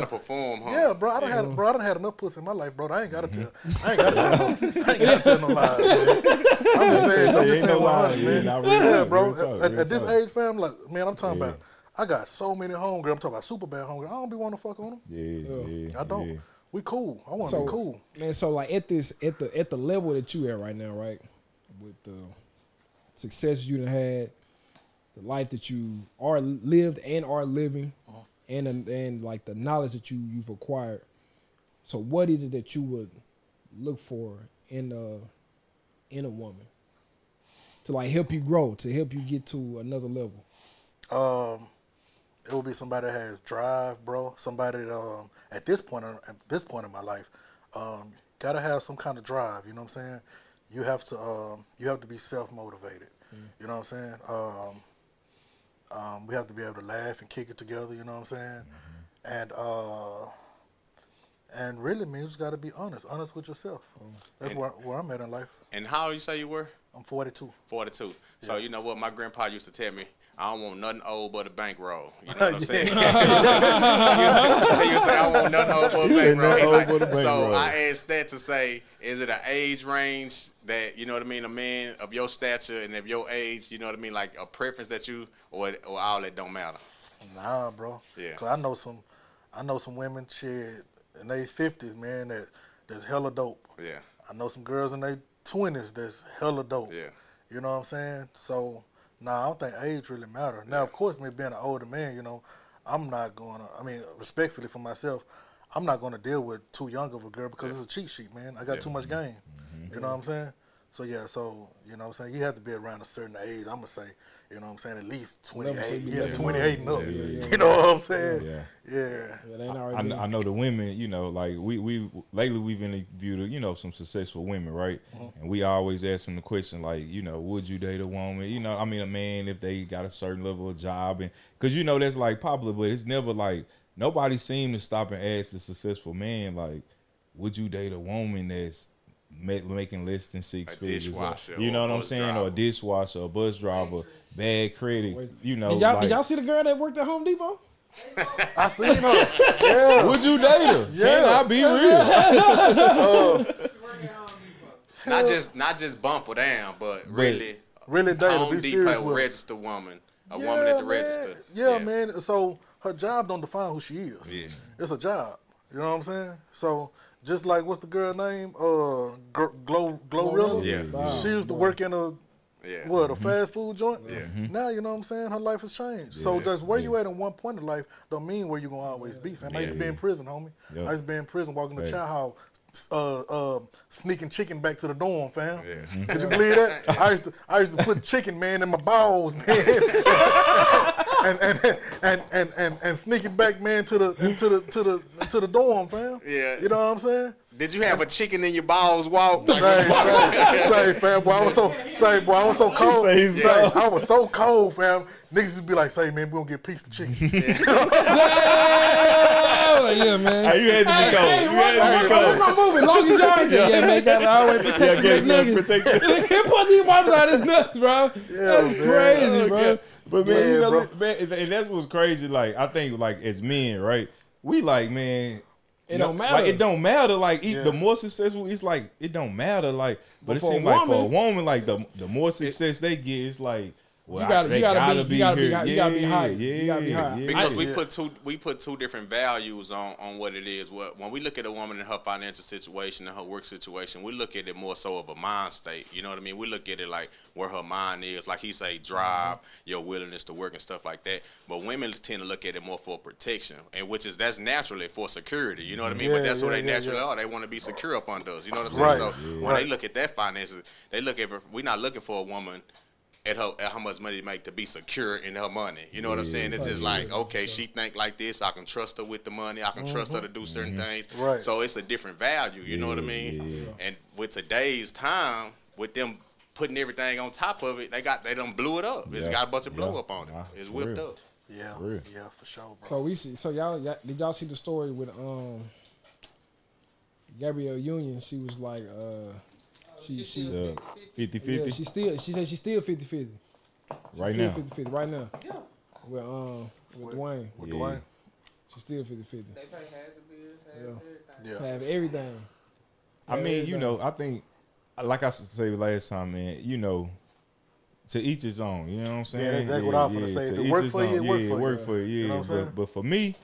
to perform, huh? Yeah, bro. I done had enough pussy in my life, bro. I ain't gotta tell. I ain't gotta tell no lies. I'm just saying. I'm just saying 100, man. Yeah, bro. At this age, fam, like, man, I'm talking about. I got so many homegirls. I'm talking about super bad homegirls. I don't be wanting to fuck on them. Yeah. I don't. Yeah. We cool. I want to be cool. Man, so like at the level that you at right now, right? With the success you done had, the life that you are lived and are living, and like the knowledge that you've acquired. So what is it that you would look for in a woman to like help you grow, to help you get to another level? It will be somebody that has drive, bro. Somebody that, at this point in my life, gotta have some kind of drive. You know what I'm saying? You have to be self-motivated. Mm-hmm. You know what I'm saying? We have to be able to laugh and kick it together. You know what I'm saying? Mm-hmm. And really, man, you just gotta be honest with yourself. That's where I'm at in life. And how old you say you were? I'm 42. 42. Yeah. So you know what my grandpa used to tell me. I don't want nothing old but a bankroll. You know what I'm saying? You say I want nothing old but a bankroll. Like, so I asked that to say, is it an age range that, you know what I mean, a man of your stature and of your age, you know what I mean, like a preference that you, or all that don't matter? Nah, bro. Yeah. Cause I know some women shit in their 50s, man, that's hella dope. Yeah. I know some girls in their 20s that's hella dope. Yeah. You know what I'm saying? So. Nah, I don't think age really matters. Now, of course, me being an older man, you know, I'm not going to, I mean, respectfully for myself, I'm not going to deal with too young of a girl because it's a cheat sheet, man. I got too much game. You know what I'm saying? So, yeah, so, you know what I'm saying? You have to be around a certain age, I'm going to say, you know what I'm saying, at least 28. Yeah, 28 and up. Yeah. You know what I'm saying? Yeah. I know the women, you know, like, we lately we've interviewed, you know, some successful women, right? Mm-hmm. And we always ask them the question, like, you know, would you date a woman? You know, I mean, a man, if they got a certain level of job. Because, you know, that's, like, popular, but it's never, like, nobody seemed to stop and ask the successful man, like, would you date a woman that's making less than $6 figures, you know what I'm saying, driver. Or a dishwasher, a bus driver, bad credit, you know. Did y'all see the girl that worked at Home Depot? I seen her. Yeah. Would you date her? Yeah. Can I be real? Not just bump her down, but really date her. Home Depot register woman, a woman at the register. Yeah, man. So her job don't define who she is. Yes. It's a job. You know what I'm saying? So. Just like, what's the girl name? Glorilla? Yeah. Wow. She used to work in a fast food joint? Yeah. Now, you know what I'm saying? Her life has changed. Yeah. So just where you at in one point in life don't mean where you going to always be. Fam. I used to be in prison, homie. Yep. I used to be in prison walking to Chow Hall, sneaking chicken back to the dorm, fam. Yeah. Could you believe that? I used to put chicken, man, in my balls, man. And sneak it back, man, to the dorm, fam. Yeah. You know what I'm saying? Did you have a chicken in your balls walk? Say, fam, boy, I was so cold. I was so cold, fam. Niggas would be like, say, man, we gonna get pieced of chicken. Yeah, man. Hey, you had to be cold. Hey, you had to be cold. What's my movie? Long as y'all ain't there. Yeah, man, gotta always protect these niggas. Put these wipers out his nuts, bro. That's crazy, bro. But man, you know, man, and that's what's crazy. Like, I think, like, as men, right? We like, man. It don't matter. Like, the more successful, it's like it don't matter. Like, but it seems like for a woman, like the more success they get, it's like, well, you gotta be high. Because we put two different values on what it is. When we look at a woman in her financial situation and her work situation, we look at it more so of a mind state. You know what I mean? We look at it like where her mind is. Like he say, drive, your willingness to work and stuff like that. But women tend to look at it more for protection, and that's naturally for security. You know what I mean? But that's what they naturally are. They want to be secure up under us. You know what I'm saying? So when they look at that finances, they look at we're not looking for a woman at how much money to make to be secure in her money. You know what I'm saying? It's just like, okay, she think like this. I can trust her with the money. I can trust her to do certain things. Right. So it's a different value. You know what I mean? Yeah. And with today's time, with them putting everything on top of it, they done blew it up. It's got a bunch of blow up on it. It's whipped up. Yeah, yeah, for sure, bro. So we see. So y'all did y'all see the story with Gabrielle Union? She was like, she 50-50. Yeah, she said she's still 50-50. Right now, 50-50. Right now. Yeah. With Dwayne. With Dwayne. She's still 50-50. They pay half the bills, half everything. Have everything. I mean, everything. You know, I think, like I said last time, man, you know, to each his own, you know what I'm saying? Yeah, exactly what I'm going to say. If it worked for you, it worked for you. You know what I'm saying? But for me,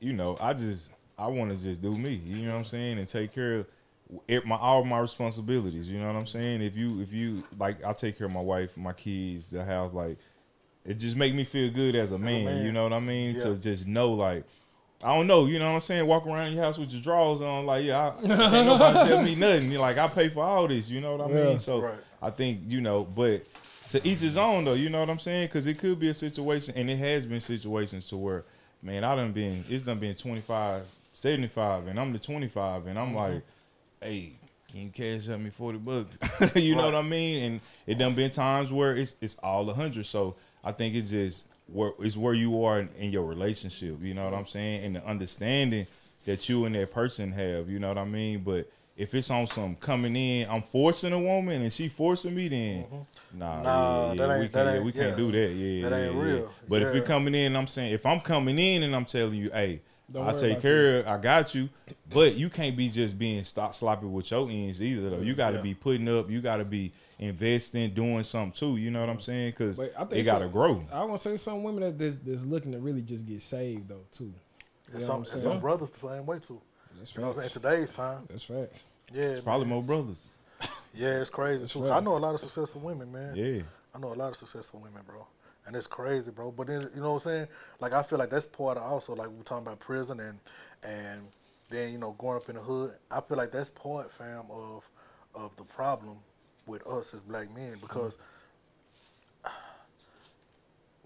you know, I want to just do me, you know what I'm saying, and take care of all my responsibilities, you know what I'm saying? If you like, I take care of my wife, my kids, the house, like, it just make me feel good as a man, you know what I mean? Yeah. To just know, like, I don't know, you know what I'm saying? Walk around your house with your drawers on, like, ain't nobody tell me nothing. You're like, I pay for all this, you know what I mean? So I think, you know, but to each his own, though, you know what I'm saying? Because it could be a situation, and it has been situations to where, man, it's done been 25, 75, and I'm the 25, and I'm like, hey, can you cash up me 40 bucks? You know what I mean? And it done been times where it's all 100. So I think it's just where you are in your relationship, you know what I'm saying? And the understanding that you and that person have, you know what I mean? But if it's on some coming in, I'm forcing a woman and she forcing me, then nah, we can't do that. Yeah, that ain't real. But if you're coming in, I'm saying, if I'm coming in and I'm telling you, hey, I take care of, I got you, but you can't be just being sloppy with your ends either, though. You got to be putting up, you got to be investing, doing something too, you know what I'm saying? Because they got to grow. I want to say some women that's looking to really just get saved, though, too. And some brothers the same way, too. That's you know what I'm saying? Today's time. That's facts. Yeah, it's probably more brothers. Yeah, it's crazy. Too. I know a lot of successful women, man. Yeah. I know a lot of successful women, bro. And it's crazy, bro. But then, you know what I'm saying? Like, I feel like that's part of also, like, we're talking about prison and then, you know, growing up in the hood. I feel like that's part, fam, of the problem with us as black men because,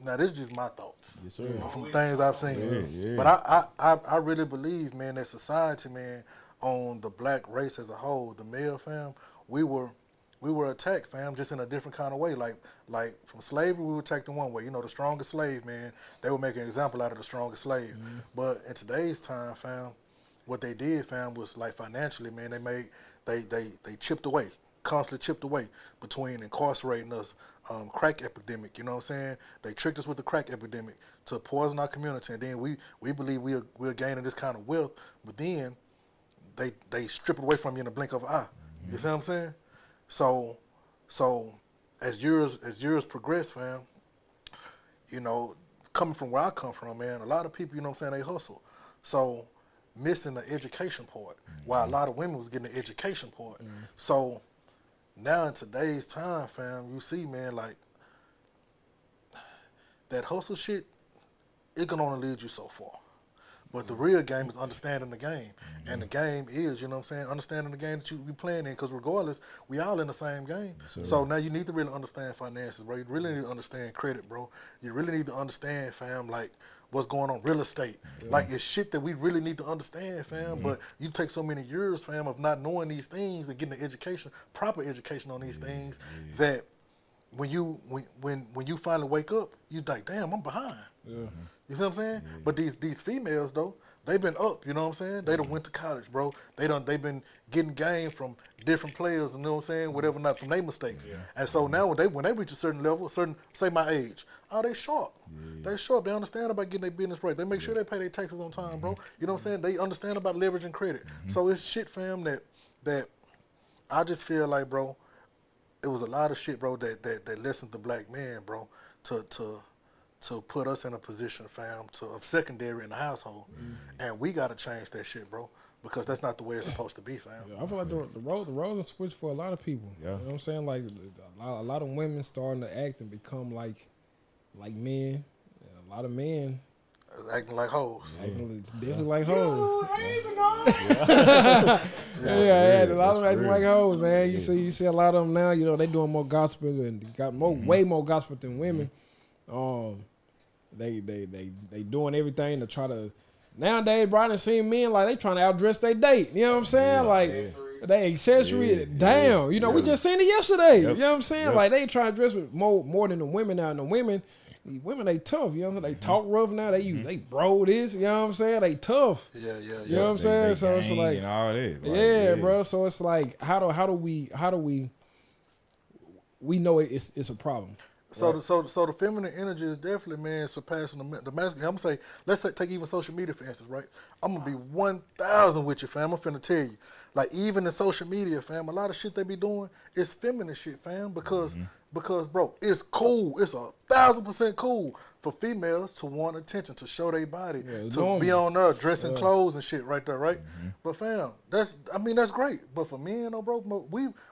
now, this is just my thoughts from things I've seen. Yeah, yeah. But I really believe, man, that society, man, on the black race as a whole, the male fam, we were attacked, fam, just in a different kind of way. Like from slavery, we were attacked in one way. You know, the strongest slave, man, they were making an example out of the strongest slave. Mm-hmm. But in today's time, fam, what they did, fam, was like financially, man, they chipped away, constantly chipped away between incarcerating us, crack epidemic, you know what I'm saying? They tricked us with the crack epidemic to poison our community, and then we believe we're gaining this kind of wealth, but then they strip it away from you in the blink of an eye. Mm-hmm. You see what I'm saying? So as years progress, fam, you know, coming from where I come from, man, a lot of people, you know what I'm saying, they hustle. So missing the education part, while a lot of women was getting the education part. Mm-hmm. So now in today's time, fam, you see, man, like, that hustle shit, it can only lead you so far. But the real game is understanding the game. Mm-hmm. And the game is, you know what I'm saying, understanding the game that you be playing in, because regardless, we all in the same game. So now you need to really understand finances, bro. You really need to understand credit, bro. You really need to understand, fam, like, what's going on, real estate. Yeah. Like, it's shit that we really need to understand, fam, but you take so many years, fam, of not knowing these things and getting an education, proper education on these things, that when you finally wake up, you like, damn, I'm behind. Yeah. You see what I'm saying? Yeah. But these females, though, they've been up, you know what I'm saying? They done went to college, bro. They've been getting game from different players, you know what I'm saying? Whatever, not from their mistakes. Yeah. And so now when they reach a certain level, say my age, they sharp. Yeah. They sharp. They understand about getting their business right. They make sure they pay their taxes on time, bro. You know what I'm saying? They understand about leveraging credit. So it's shit, fam, that I just feel like, bro, it was a lot of shit, bro, that lessened the black man, bro, to put us in a position, fam, of secondary in the household. And we got to change that shit, bro, because that's not the way it's supposed to be, fam. Yeah, I feel like the road is switched for a lot of people. Yeah. You know what I'm saying? Like, a lot of women starting to act and become like men. A lot of men acting like hoes. Acting definitely like hoes. Yeah, a lot of them acting like hoes, man. You see a lot of them now. You know, they doing more gospel and got more way more gospel than women. They doing everything to try to. Nowadays, bro, I done seen men like they trying to outdress their date. You know what I'm saying? Yeah, like they accessory down. You know, we just seen it yesterday. You know what I'm saying? Like they trying to dress with more than the women now. And the women they tough. You know what I'm saying? They talk rough now. They they bro this. You know what I'm saying? They tough. Yeah. You know what I'm saying? So it's like and all that. Like, bro. So it's like how do we know it's a problem? So the feminine energy is definitely, man, surpassing the masculine. I'm gonna say, let's say, take even social media for instance, right? I'm gonna be 1,000 with you, fam. I'm finna tell you, like even in social media, fam, a lot of shit they be doing is feminine shit, fam, because bro, it's cool. It's 1,000% cool for females to want attention, to show their body, to be on there dressing clothes and shit, right there, right? But fam, that's great. But for men, though, bro,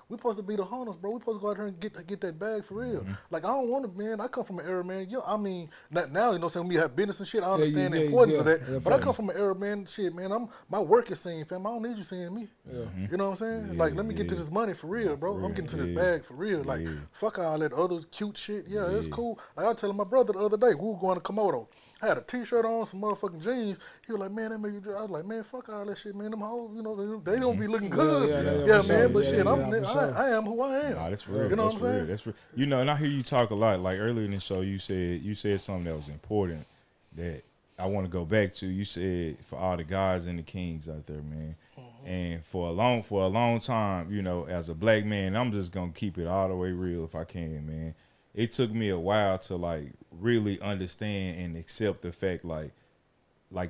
we supposed to be the hunters, bro. We supposed to go out here and get that bag for real. Like I don't want to, man. I come from an era, man. I mean, not now, you know, saying we have business and shit. I understand the importance of that, but I come from an era, man. Shit, man. My work is seen, fam. I don't need you seeing me. You know what I'm saying? Like let me get to this money for real, bro. I'm getting to this bag for real. Like fuck all that other cute shit. Yeah, it's cool. Like I was telling my brother the other day, we were going to Komodo. I had a T-shirt on, some motherfucking jeans. He was like, man, that make you dress. I was like, man, fuck all that shit, man. Them hoes, you know, they don't be looking good. Yeah, man. But shit, I am who I am. Nah, that's real. You know what I'm saying? That's real. You know, and I hear you talk a lot. Like earlier in the show, you said something that was important that I want to go back to. You said for all the guys and the kings out there, man. And for a long time, you know, as a black man, I'm just gonna keep it all the way real if I can, man. It took me a while to like really understand and accept the fact like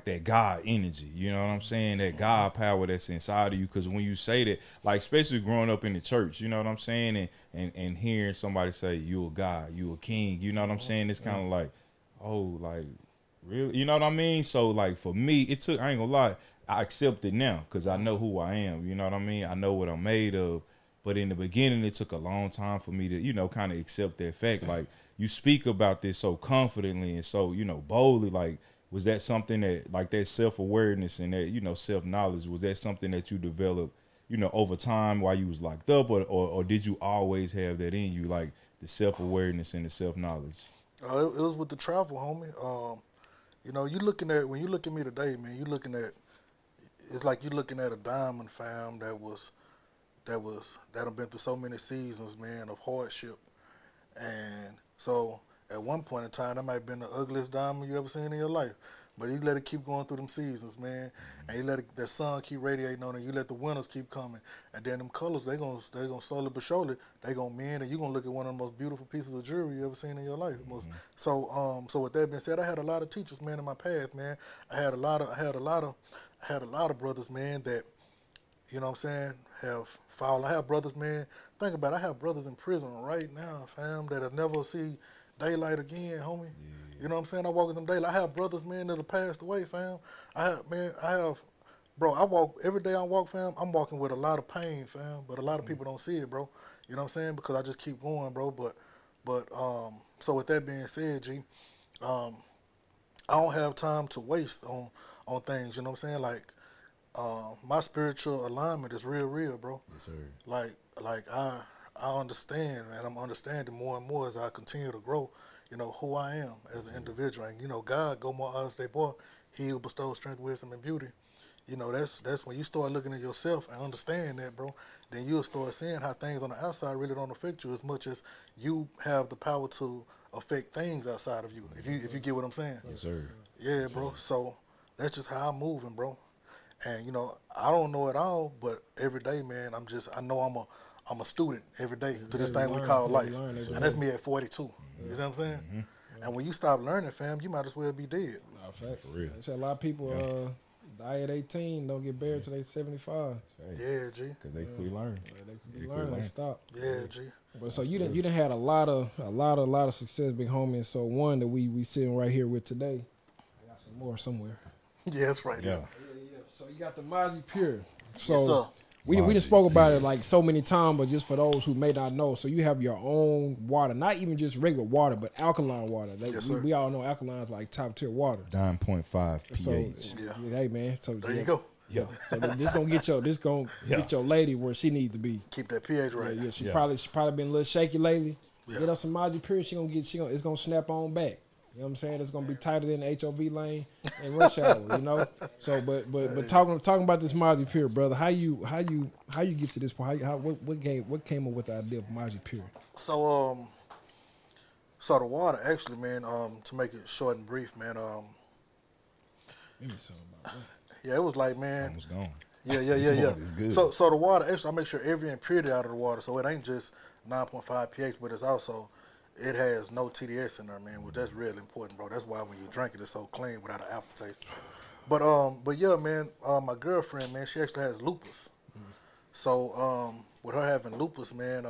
that God energy, you know what I'm saying? That God power that's inside of you. Cause when you say that, like especially growing up in the church, you know what I'm saying? And hearing somebody say, you a God, you a king, you know what I'm saying? It's kind of like, oh, like really, you know what I mean? So like for me, it took, I ain't gonna lie, I accept it now cause I know who I am, you know what I mean? I know what I'm made of. But in the beginning, it took a long time for me to, you know, kind of accept that fact. Like, you speak about this so confidently and so, you know, boldly. Like, was that something that, like, that self-awareness and that, you know, self-knowledge, was that something that you developed, you know, over time while you was locked up? Or did you always have that in you, like, the self-awareness and the self-knowledge? It was with the travel, homie. You know, when you look at me today, man, it's like you're looking at a diamond, fam, that have been through so many seasons, man, of hardship. And so at one point in time, that might have been the ugliest diamond you ever seen in your life. But he let it keep going through them seasons, man. And he let that sun keep radiating on it. You let the winters keep coming. And then them colors, they gonna slowly but surely, they gonna mend, and you're gonna look at one of the most beautiful pieces of jewelry you ever seen in your life. So with that being said, I had a lot of teachers, man, in my path, man. I had a lot of brothers, man, that, you know what I'm saying, have foul. I have brothers, man. Think about it. I have brothers in prison right now, fam, that'll never see daylight again, homie. Yeah. You know what I'm saying? I walk with them daylight. I have brothers, man, that'll passed away, fam. I walk every day I walk, fam, I'm walking with a lot of pain, fam. But a lot of people don't see it, bro. You know what I'm saying? Because I just keep going, bro. But so with that being said, G, I don't have time to waste on things, you know what I'm saying? Like my spiritual alignment is real, bro. Yes, sir. Like I understand, and I'm understanding more and more as I continue to grow, you know, who I am as an individual. And, you know, God, go more as they boy, he will bestow strength, wisdom, and beauty. You know, that's when you start looking at yourself and understand that, bro, then you'll start seeing how things on the outside really don't affect you as much as you have the power to affect things outside of you, if you get what I'm saying. Yes, sir. Yeah, yes, bro. Sir. So that's just how I'm moving, bro. And, you know, I don't know it all, but every day, man, I know I'm a student every day to this thing we call life. And that's me at 42. You know what I'm saying? And when you stop learning, fam, you might as well be dead. Nah, facts. For real. A lot of people die at 18, don't get buried till they 75. Yeah, G. Because they quit learning. They learn, like stop. Yeah, G. But so you done had a lot of success, big homie. And so one that we sitting right here with today. I got some more somewhere. Yeah, that's right. Yeah. So you got the Maji Pure. So We just spoke about it like so many times, but just for those who may not know, so you have your own water, not even just regular water, but alkaline water. Like, yes, we all know alkaline is like top tier water. 9.5 pH. So, yeah. Hey man, so there you go. Yeah. So this gonna get your get your lady where she needs to be. Keep that pH right. Yeah. She probably been a little shaky lately. Yeah. Get up some Maji Pure. It's gonna snap on back. You know what I'm saying? It's gonna be tighter than the HOV lane and rush hour, you know. So, but talking about this Maji Pure, brother, how you get to this point? What came up with the idea of Maji Pure? So, the water actually, man, to make it short and brief, man, give me something about that. Yeah, it was like, man, almost gone. Yeah. So the water actually, I make sure every impurity out of the water, so it ain't just 9.5 pH, but it's also it has no TDS in there, man, which that's really important, bro. That's why when you drink it, it's so clean without an aftertaste. But yeah, man, my girlfriend, man, she actually has lupus. Mm-hmm. So with her having lupus, man,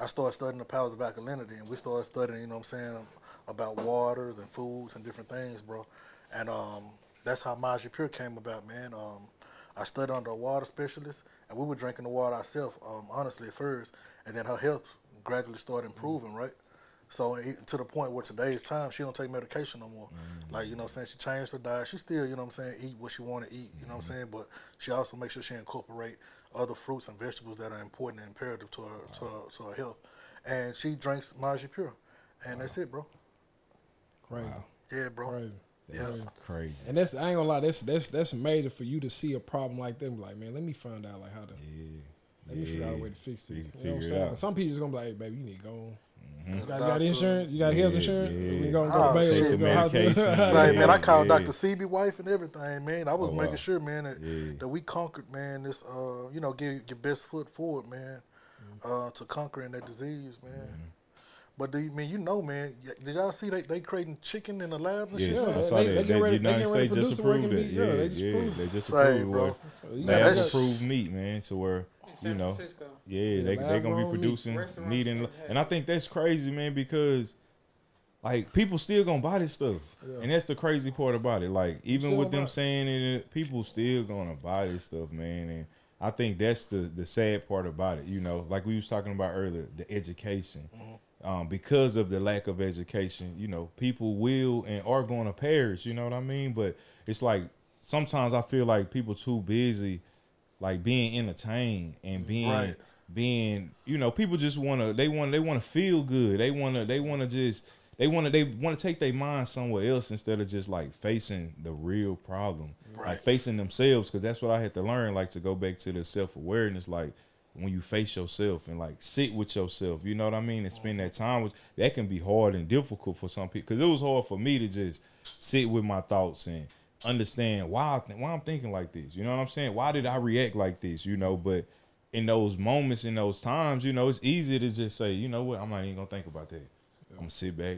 I started studying the powers of alkalinity, and we started studying, you know what I'm saying, about waters and foods and different things, bro. And that's how Maji Pure came about, man. I studied under a water specialist, and we were drinking the water ourselves, honestly, at first, and then her health gradually started improving, right? So to the point where today's time, she don't take medication no more. Mm-hmm. Like, you know what I'm saying, she changed her diet. She still, you know what I'm saying, eat what she want to eat, you know what I'm saying, but she also makes sure she incorporate other fruits and vegetables that are important and imperative to her, to her health. And she drinks Maji Pure. And that's it, bro. Crazy. Wow. Yeah, bro. Crazy. That's crazy. And that's, I ain't gonna lie, that's major for you to see a problem like that and be like, man, let me find out like how to you should have a way to fix this. You know what I'm saying? Some people just gonna be like, hey, baby, you need to go. Mm-hmm. You got insurance? You got health insurance? We gonna go shit, medication. Like, man, I called Dr. CB wife and everything, man. I was making sure, man, that we conquered, man, this, you know, give your best foot forward, man, to conquering that disease, man. Mm-hmm. But do you mean, you know, man, did y'all see they creating chicken in the labs and shit? Yes, I saw that. The United States just approved it. Yeah, they just approved it. Labs approved meat, man, to where, you know, they're gonna be producing meat and I think that's crazy, man, because like people still gonna buy this stuff, and that's the crazy part about it. Like even with them saying it, people still gonna buy this stuff, man. And I think that's the sad part about it, you know. Like we was talking about earlier, the education, because of the lack of education, you know, people will and are going to perish. You know what I mean? But it's like sometimes I feel like people too busy. Like being entertained and being, you know, people just wanna feel good. They wanna take their mind somewhere else instead of just like facing the real problem, like facing themselves. Because that's what I had to learn. Like to go back to the self awareness. Like when you face yourself and like sit with yourself, you know what I mean, and spend that time with. That can be hard and difficult for some people. Because it was hard for me to just sit with my thoughts and understand why I'm thinking like this, you know what I'm saying? Why did I react like this, you know? But in those moments, in those times, you know, it's easy to just say, you know what, I'm not even gonna think about that. I'm gonna sit back.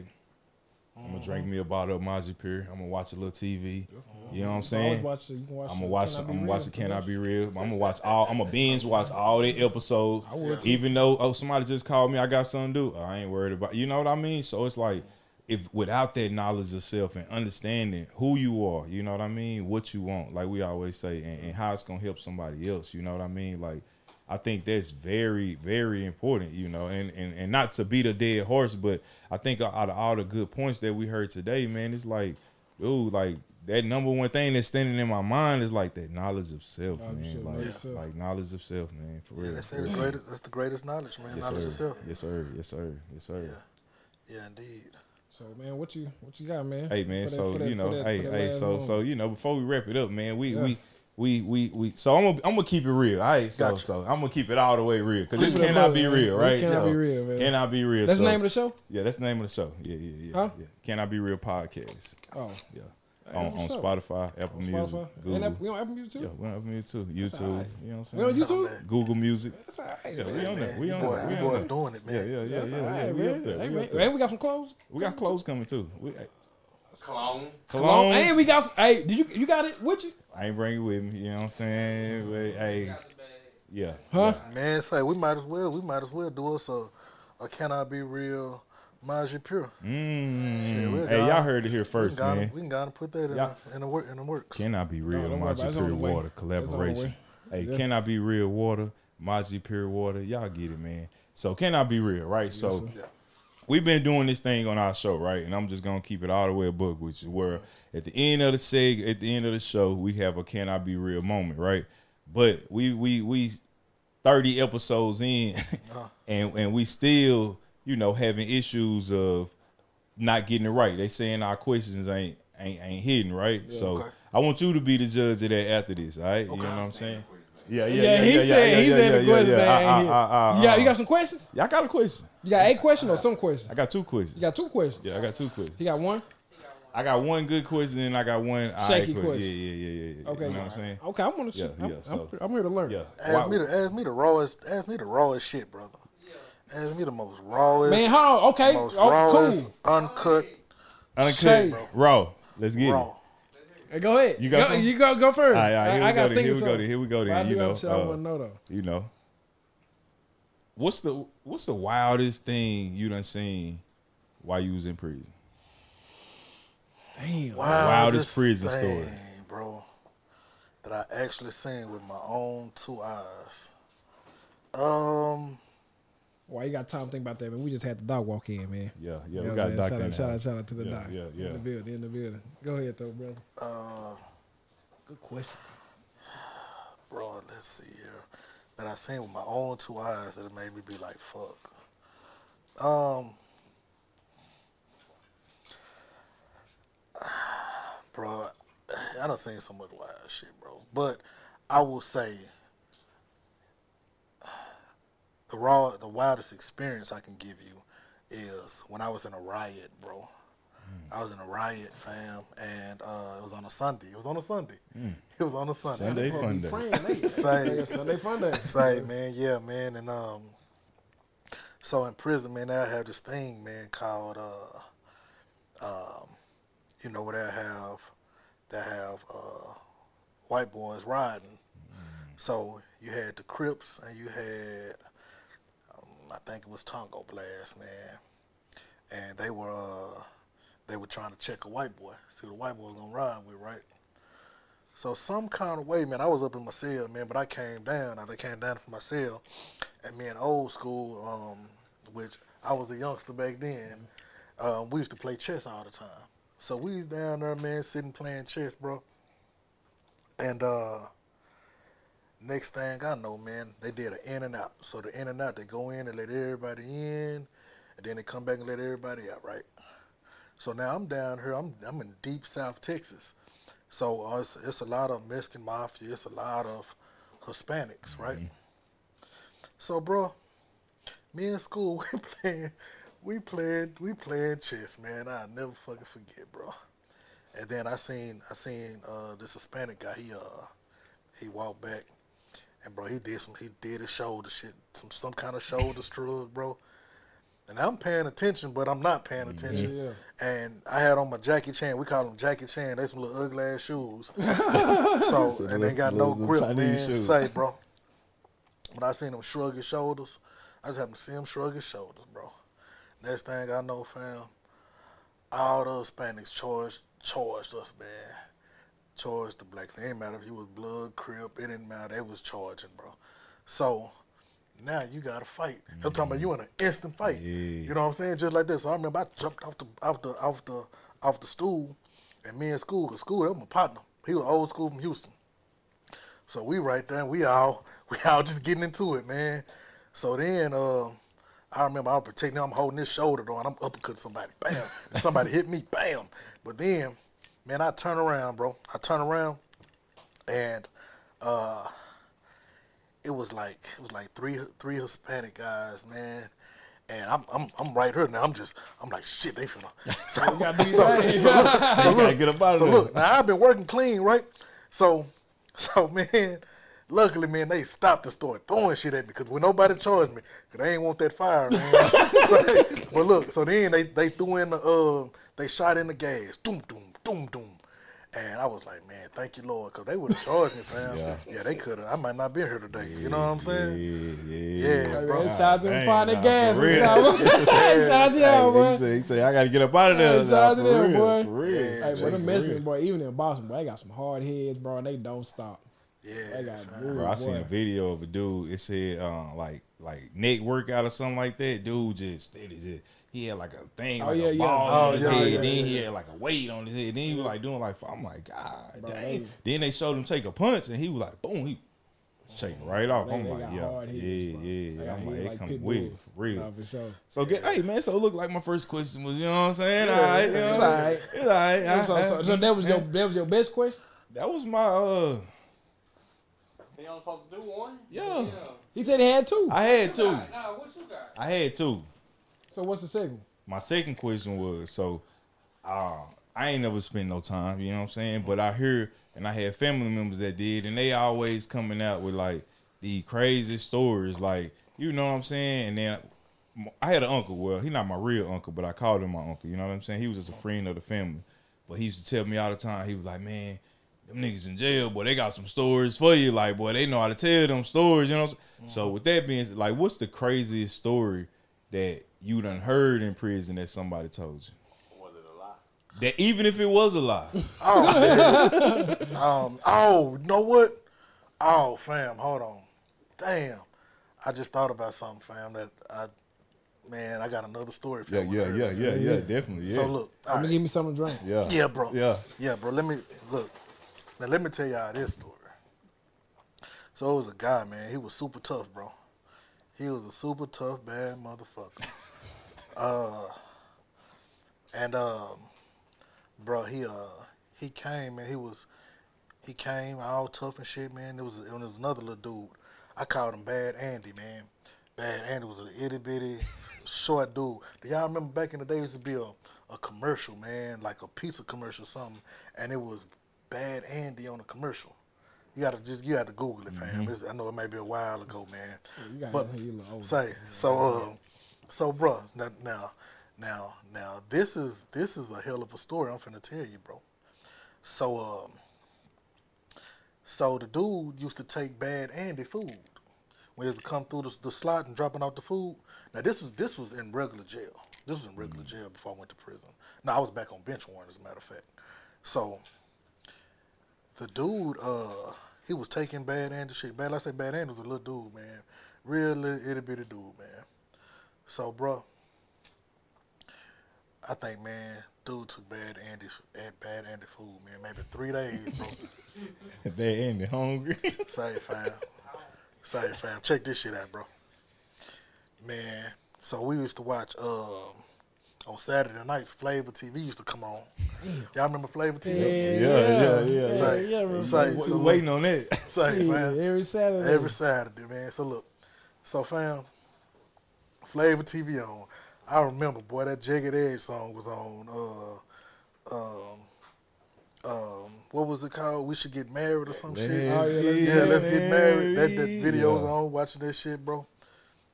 I'm gonna drink me a bottle of Maji Pure. I'm gonna watch a little TV. You know what I'm saying? I'm gonna watch Can I Be Real? I'm gonna binge watch all the episodes. Even though somebody just called me, I got something to do. I ain't worried about, you know what I mean? So it's like, if without that knowledge of self and understanding who you are, you know what I mean, what you want, like we always say, and how it's gonna help somebody else, you know what I mean? Like, I think that's very, very important, you know, and not to beat a dead horse, but I think out of all the good points that we heard today, man, it's like, dude, like that number one thing that's standing in my mind is like that knowledge of self, man. Like knowledge of self, man, for real. That's the greatest knowledge, man, knowledge of self. Yes, sir. Yes, sir. Yes, sir. Yeah, indeed. So man, what you got, man? Hey man, so you know, before we wrap it up, man, so I'm gonna keep it real. So I'm gonna keep it all the way real, cause this cannot be real, right? Cannot be real, man. Cannot be real. That's the name of the show. Yeah, that's the name of the show. Yeah. Huh? Yeah. Can I Be Real podcast? Oh yeah. On Spotify, Apple Music, Google. We on Apple Music too? Yeah, we on Apple Music too. YouTube. You know what I'm saying? We on YouTube? Google Music. That's all right. Yeah, we on that. We on that. You boys doing it, man. Yeah. We up there. And we got some clothes. We got clothes coming too. Cologne. And we got some. Hey, you got it with you? I ain't bring it with me. You know what I'm saying? But hey. Yeah. Huh? Man, it's like we might as well do us a Can I Be Real Maji Pure. Shit, hey, y'all heard it here first, man. We can gotta put that in the works. Can I Be Real Maji Pure water collaboration? Hey, yeah. Can I Be Real water, Maji Pure water, y'all get it, man. So Can I Be Real, right? Yes, so sir. We've been doing this thing on our show, right? And I'm just gonna keep it all the way a book, which is where at the end of the at the end of the show, we have a Can I Be Real moment, right? But we 30 episodes in, and we still, you know, having issues of not getting it right. They saying our questions ain't hidden, right? Yeah, so okay. I want you to be the judge of that after this, all right? Okay, you know what I'm saying? Yeah, he said the question. Yeah, you got some questions? Yeah, I got a question. You got a question or some questions? I got two questions. You got two questions? Yeah, I got two questions. You got one? I got one good question, and I got one shaky question. Yeah. Okay, you know what I'm saying? Okay, I'm on the shit. I'm here to learn. Yeah. Ask me the rawest shit, brother. Yeah. Ask me the most rawest. Man, hold on. Okay. Cool. Uncut shit, bro. Raw. Let's get it. Go ahead. You got some? You go first. All right, I got to think of something. Here we go. Then you know. I want to know though. You know. What's the wildest thing you done seen while you was in prison? Damn. Wildest prison story, bro. That I actually seen with my own two eyes. Why you got time to think about that, man? We just had the doc walk in, man. Yeah, we got a doc. Shout out to the doc. Yeah. In the building. Go ahead, though, brother. Good question, bro. Let's see here. That I seen with my own two eyes that it made me be like, fuck. Bro, I done seen so much wild shit, bro. But I will say the wildest experience I can give you is when I was in a riot, bro. I was in a riot, fam, and it was on a Sunday. It was on a Sunday. Sunday fun day. Say, man, yeah, man. And so in prison, man, I had this thing, man, called you know, where they have white boys riding. So you had the Crips and you had, I think it was Tango Blast, man. And they were trying to check a white boy, see what the white boy was gonna ride with, right? So some kind of way, man, I was up in my cell, man, but I came down. They came down from my cell, and me and old school, which I was a youngster back then, we used to play chess all the time. So we was down there, man, sitting playing chess, bro. And next thing I know, man, they did an in and out. So the in and out, they go in and let everybody in, and then they come back and let everybody out, right? So now I'm down here. I'm in deep South Texas. So it's a lot of Mexican mafia. It's a lot of Hispanics, right? So, bro, me in school, we playing chess, man. I'll never fucking forget, bro. And then I seen this Hispanic guy. He walked back, and bro, he did a shoulder shit, some kind of shoulder shrug, bro. And I'm paying attention, but I'm not paying attention. Yeah. And I had on my Jackie Chan. We call them Jackie Chan. They some little ugly ass shoes. so and they got no grip, man. Shoes. Say, bro. When I seen him shrug his shoulders, I just happened to see him shrug his shoulders, bro. Next thing I know, fam, all the Hispanics charged us, man. Charged the blacks. It didn't matter if you was blood, Crip, it didn't matter. They was charging, bro. So now you got to fight. I'm talking about you in an instant fight. Yeah. You know what I'm saying? Just like this. So I remember I jumped off the stool, and me in school, because school, that was my partner. He was old school from Houston. So we right there, and we all just getting into it, man. So then, I remember I was protecting him. I'm holding his shoulder, though, and I'm uppercutting somebody. Bam. Somebody hit me. Bam. But then, man, I turn around, bro. I turn around, and it was like three Hispanic guys, man. And I'm right here now. I'm like, shit, they finna. So look, now I've been working clean, right? So man, luckily, man, they stopped and started throwing shit at me because when nobody charged me, because they ain't want that fire, man. But look, so then they threw in the they shot in the gas. Doom, doom. Doom, doom. And I was like, man, thank you, Lord, because they would have charged me, fam. Yeah, they could have. I might not be here today. You know what I'm saying? Yeah, bro. Shout out to them finding gas. Shout out to y'all, boy. He said, I got to get up out of there. Shout out to them, boy. For real. Hey, but them Mexicans, boy, even in Boston, boy, they got some hard heads, bro, and they don't stop. Yeah, bro, I seen a video of a dude. It said like neck workout or something like that. Dude just he had like a thing, like a ball on his head. Then he had like a weight on his head. Then he was like doing like, I'm like, God dang. Then they showed him take a punch, and he was like, boom, he shaking right off. I'm like, yeah. I'm like, it come with it, for real. So hey man, so look, like my first question was, you know what I'm saying? All right. So that was your best question. That was my They only supposed to do one? Yeah. He said he had two. I had two. Nah, what you got? I had two. So what's the second? My second question was, so I ain't never spent no time, you know what I'm saying? But I hear, and I had family members that did, and they always coming out with like the crazy stories, like, you know what I'm saying? And then I had an uncle, well, he not my real uncle, but I called him my uncle, you know what I'm saying? He was just a friend of the family. But he used to tell me all the time, he was like, man, them niggas in jail, boy, they got some stories for you. Like, boy, they know how to tell them stories, you know what I'm saying? So with that being, like, what's the craziest story that you done heard in prison that somebody told you? Was it a lie? That even if it was a lie. Oh, man. You know what? Oh, fam, hold on. Damn. I just thought about something, fam, that I got another story for you. Yeah, definitely. Yeah. So look. Let me give me something to drink. Yeah. Yeah, bro. Yeah. Yeah, bro. Let me tell y'all this story. So it was a guy, man. He was super tough, bro. He was a super tough, bad motherfucker. Bro, he came, man. He came all tough and shit, man. There was another little dude. I called him Bad Andy, man. Bad Andy was an itty bitty short dude. Do y'all remember back in the day it used to be a commercial, man, like a pizza commercial or something, and it was Bad Andy on a commercial. You gotta Google it, fam. I know it may be a while ago, man. Yeah, bro. Now, this is a hell of a story I'm finna tell you, bro. So the dude used to take Bad Andy food when he used to come through the slot and dropping off the food. Now this was in regular jail. This was in regular jail before I went to prison. Now I was back on bench warrant, as a matter of fact. So. The dude, he was taking Bad Andy shit. Bad, like I say, Bad Andy was a little dude, man. Real little itty bitty dude, man. So, bro, I think, man, dude took Bad Andy food, man. Maybe 3 days, bro. Bad Andy hungry. Say, fam. Check this shit out, bro. Man, so we used to watch, on Saturday nights, Flavor TV used to come on. Y'all remember Flavor TV? Yeah. So waiting on that. Fam. Every Saturday, man. So look, fam, Flavor TV on. I remember, boy, that Jagged Edge song was on. What was it called? We Should Get Married or some shit. Oh, yeah, Let's Get Married. That video was on. Watching that shit, bro.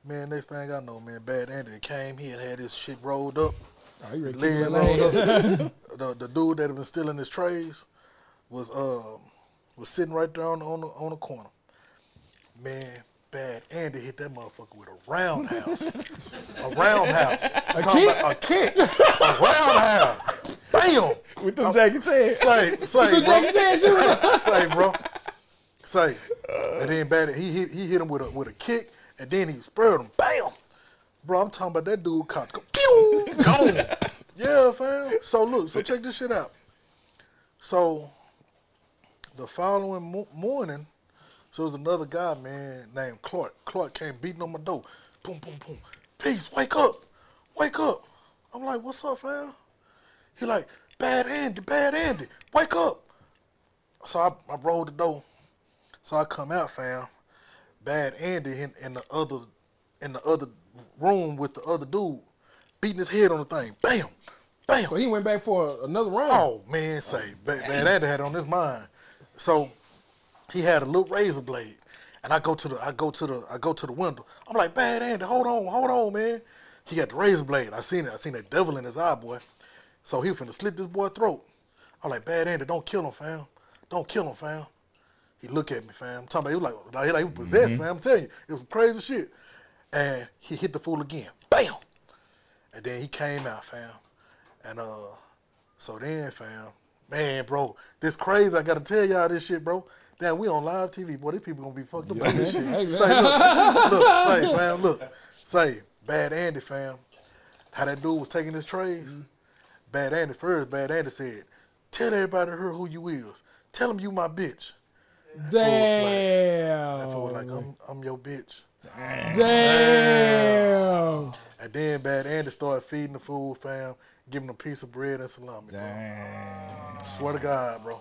Man, next thing I know, man, Bad Andy came here and had his shit rolled up. Oh, his leg rolled up. The dude that had been stealing his trays was sitting right there on the corner. Man, Bad Andy hit that motherfucker with a roundhouse. A roundhouse. A roundhouse. Bam! With them jackets head. Say, bro. And then Bad Andy, he hit him with a kick. And then he spurred him, bam! Bro, I'm talking about that dude caught, gone. Yeah, fam. So look, check this shit out. So the following morning, so there was another guy, man, named Clark. Clark came beating on my door. Boom, boom, boom. Peace, wake up. I'm like, what's up, fam? He like, Bad Andy, wake up. So I rolled the door. So I come out, fam. Bad Andy in the other room with the other dude, beating his head on the thing. Bam, bam. So he went back for another round. Oh man, Bad Andy had it on his mind. So he had a little razor blade, and I go to the window. I'm like, Bad Andy, hold on, man. He got the razor blade. I seen that devil in his eye, boy. So he was finna slit this boy's throat. I'm like, Bad Andy, don't kill him, fam. He look at me, fam. I'm talking about he was possessed, man. I'm telling you, it was crazy shit. And he hit the fool again, bam. And then he came out, fam. And so then, fam, man, bro, this crazy. I gotta tell y'all this shit, bro. Damn, we on live TV, boy. These people gonna be fucked up by this shit. Hey, man. Say, look, say, fam, look, say, Bad Andy, fam. How that dude was taking his trades. Mm-hmm. Bad Andy first. Bad Andy said, "Tell everybody here who you is. Tell them you my bitch." That damn. That fool was like, I'm your bitch. Damn. And then Bad Andy started feeding the fool, fam. Giving him a piece of bread and salami. Damn. Bro. Swear to God, bro.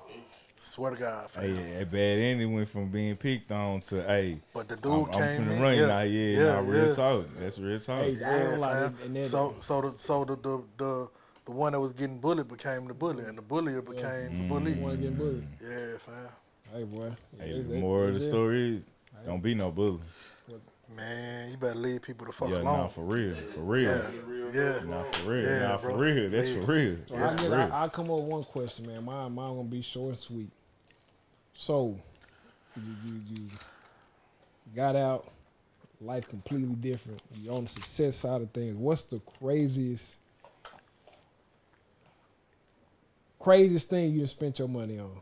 Swear to God, fam. Hey, Bad Andy went from being picked on to, hey, but the dude came from the ring now, real talk. That's real talk. Hey, yeah, fam. So the one that was getting bullied became the bully, and the bullier became the bully. The one getting bullied. Yeah, fam. Hey, boy. Hey, the moral of the story is, don't be no bully. Man, you better leave people the fuck alone. Nah, for real. For real. Yeah. Nah, for real. Yeah, nah, for real. That's for real. That's for real. I'll come up with one question, man. Mine going to be short and sweet. So, you got out, life completely different. You're on the success side of things. What's the craziest thing you spent your money on?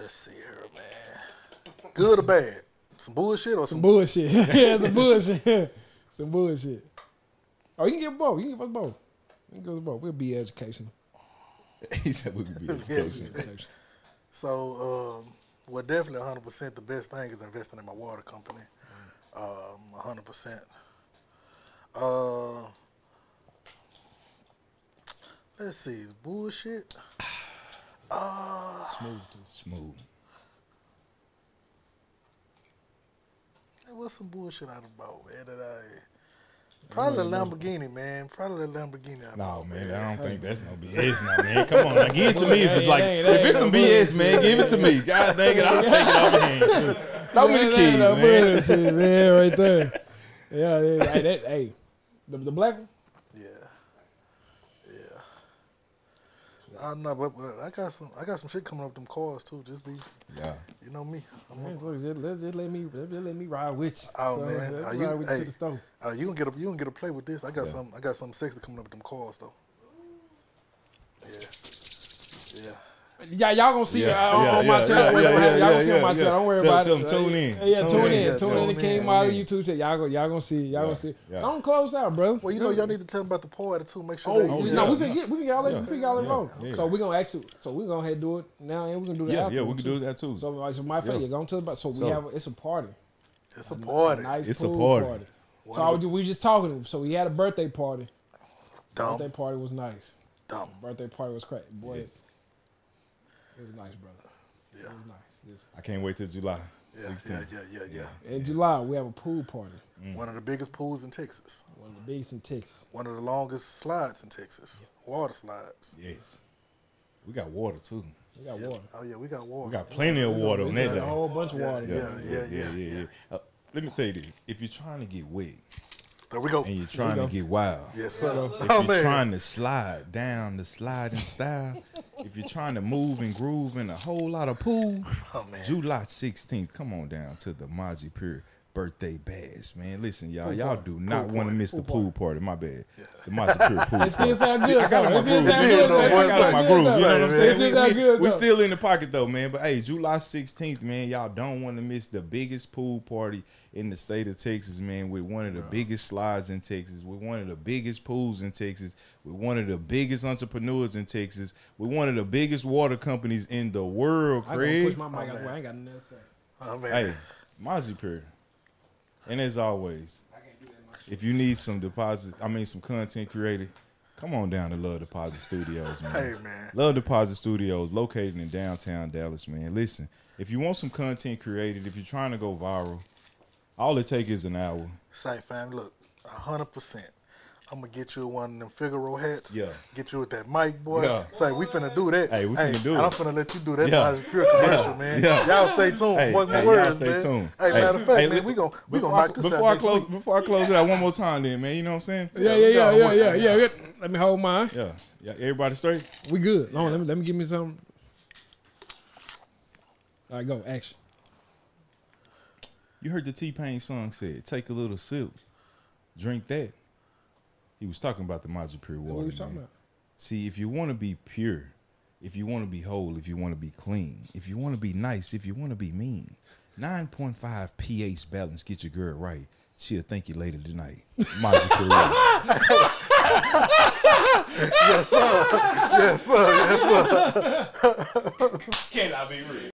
Let's see her, man. Good or bad? Some bullshit or some bullshit? Yeah, some bullshit. Some bullshit. Oh, you can get both. You can give us both. You can give us both. We'll be educational. He said we'll be educational. So, well, definitely 100% the best thing is investing in my water company. 100%. Let's see. It's bullshit. Smooth. There was some bullshit I bought, man. Probably the Lamborghini, man. Probably the Lamborghini I bought. No, man, I don't think that's no BS now, man. Come on, now, give it to me. If it's some BS, man, give it to me. God dang it, I'll take it off your hands. Throw me the keys, man. Bullshit, man, right there. Yeah. Hey, the black one? I know, but I got some shit coming up with them cars too. Just be, you know me. Just let me ride with you. Oh, so, man, you gonna get a play with this. I got something sexy coming up with them cars though. Yeah. Y'all gonna see on my channel. Y'all gonna see on my channel. Don't worry about it. Tune in. Tune in to King Maji YouTube channel. Y'all gonna see. Y'all gonna see. Don't close out, bro. Well, you know y'all need to tell them about the party too. Make sure. We finna get all that. So we gonna actually. So we gonna go ahead and do it now, and we gonna do that. Yeah, we can do that too. So my favorite. Gonna tell about. So we have. It's a party. It's a party. It's a party. So we just talking. So we had a birthday party. Birthday party was nice. Birthday party was crazy, boys. It was nice, brother. Yeah. It was nice. Yes. I can't wait till July. Yeah. In July, we have a pool party. One of the biggest pools in Texas. One of the biggest in Texas. One of the longest slides in Texas. Yeah. Water slides. Yes. We got water, too. We got water. Oh, yeah, we got water. We got plenty of water on that day. A whole bunch of water. Yeah. Let me tell you this. If you're trying to get wet. There we go. And you're trying to get wild. Yes, sir. If you're trying to slide down the sliding style, if you're trying to move and groove in a whole lot of pool, July 16th, come on down to the Maji Pure birthday bash, man. Listen, y'all, do not want to miss the pool party. My bad. Yeah. The Maji Pure pool party. See, I got on my groove. You know what I'm saying? We're still in the pocket, though, man. But, hey, July 16th, man, y'all don't want to miss the biggest pool party in the state of Texas, man, with one of the biggest slides in Texas, with one of the biggest pools in Texas, with one of the biggest entrepreneurs in Texas, with one of the biggest water companies in the world, Craig. I'm going to push my mic out. I ain't got nothing to say. Hey, Maji Pure. And as always, if you need some content created, come on down to Love Deposit Studios, man. Hey, man. Love Deposit Studios, located in downtown Dallas, man. Listen, if you want some content created, if you're trying to go viral, all it takes is an hour. Say, fam, look, 100%. I'm going to get you one of them Figaro hats. Yeah. Get you with that mic, boy. Yeah. Say, we finna do that. Hey, we finna do it. I'm finna let you do that Maji Pure commercial, man. Yeah. Y'all stay tuned. Hey, y'all stay tuned. Hey, matter of fact, man, we gonna knock this out. Before I close it out one more time then, man. You know what I'm saying? Yeah. Let me hold mine. Yeah, everybody straight? We good. No, let me give me something. All right, go. Action. You heard the T-Pain song said, take a little sip, drink that. He was talking about the Maji Pure water. What are you talking about? See, if you want to be pure, if you want to be whole, if you want to be clean, if you want to be nice, if you want to be mean, 9.5 pH balance, get your girl right. She'll thank you later tonight. Maji Pure. Yes, sir. Yes, sir. Yes, sir. Can I be real?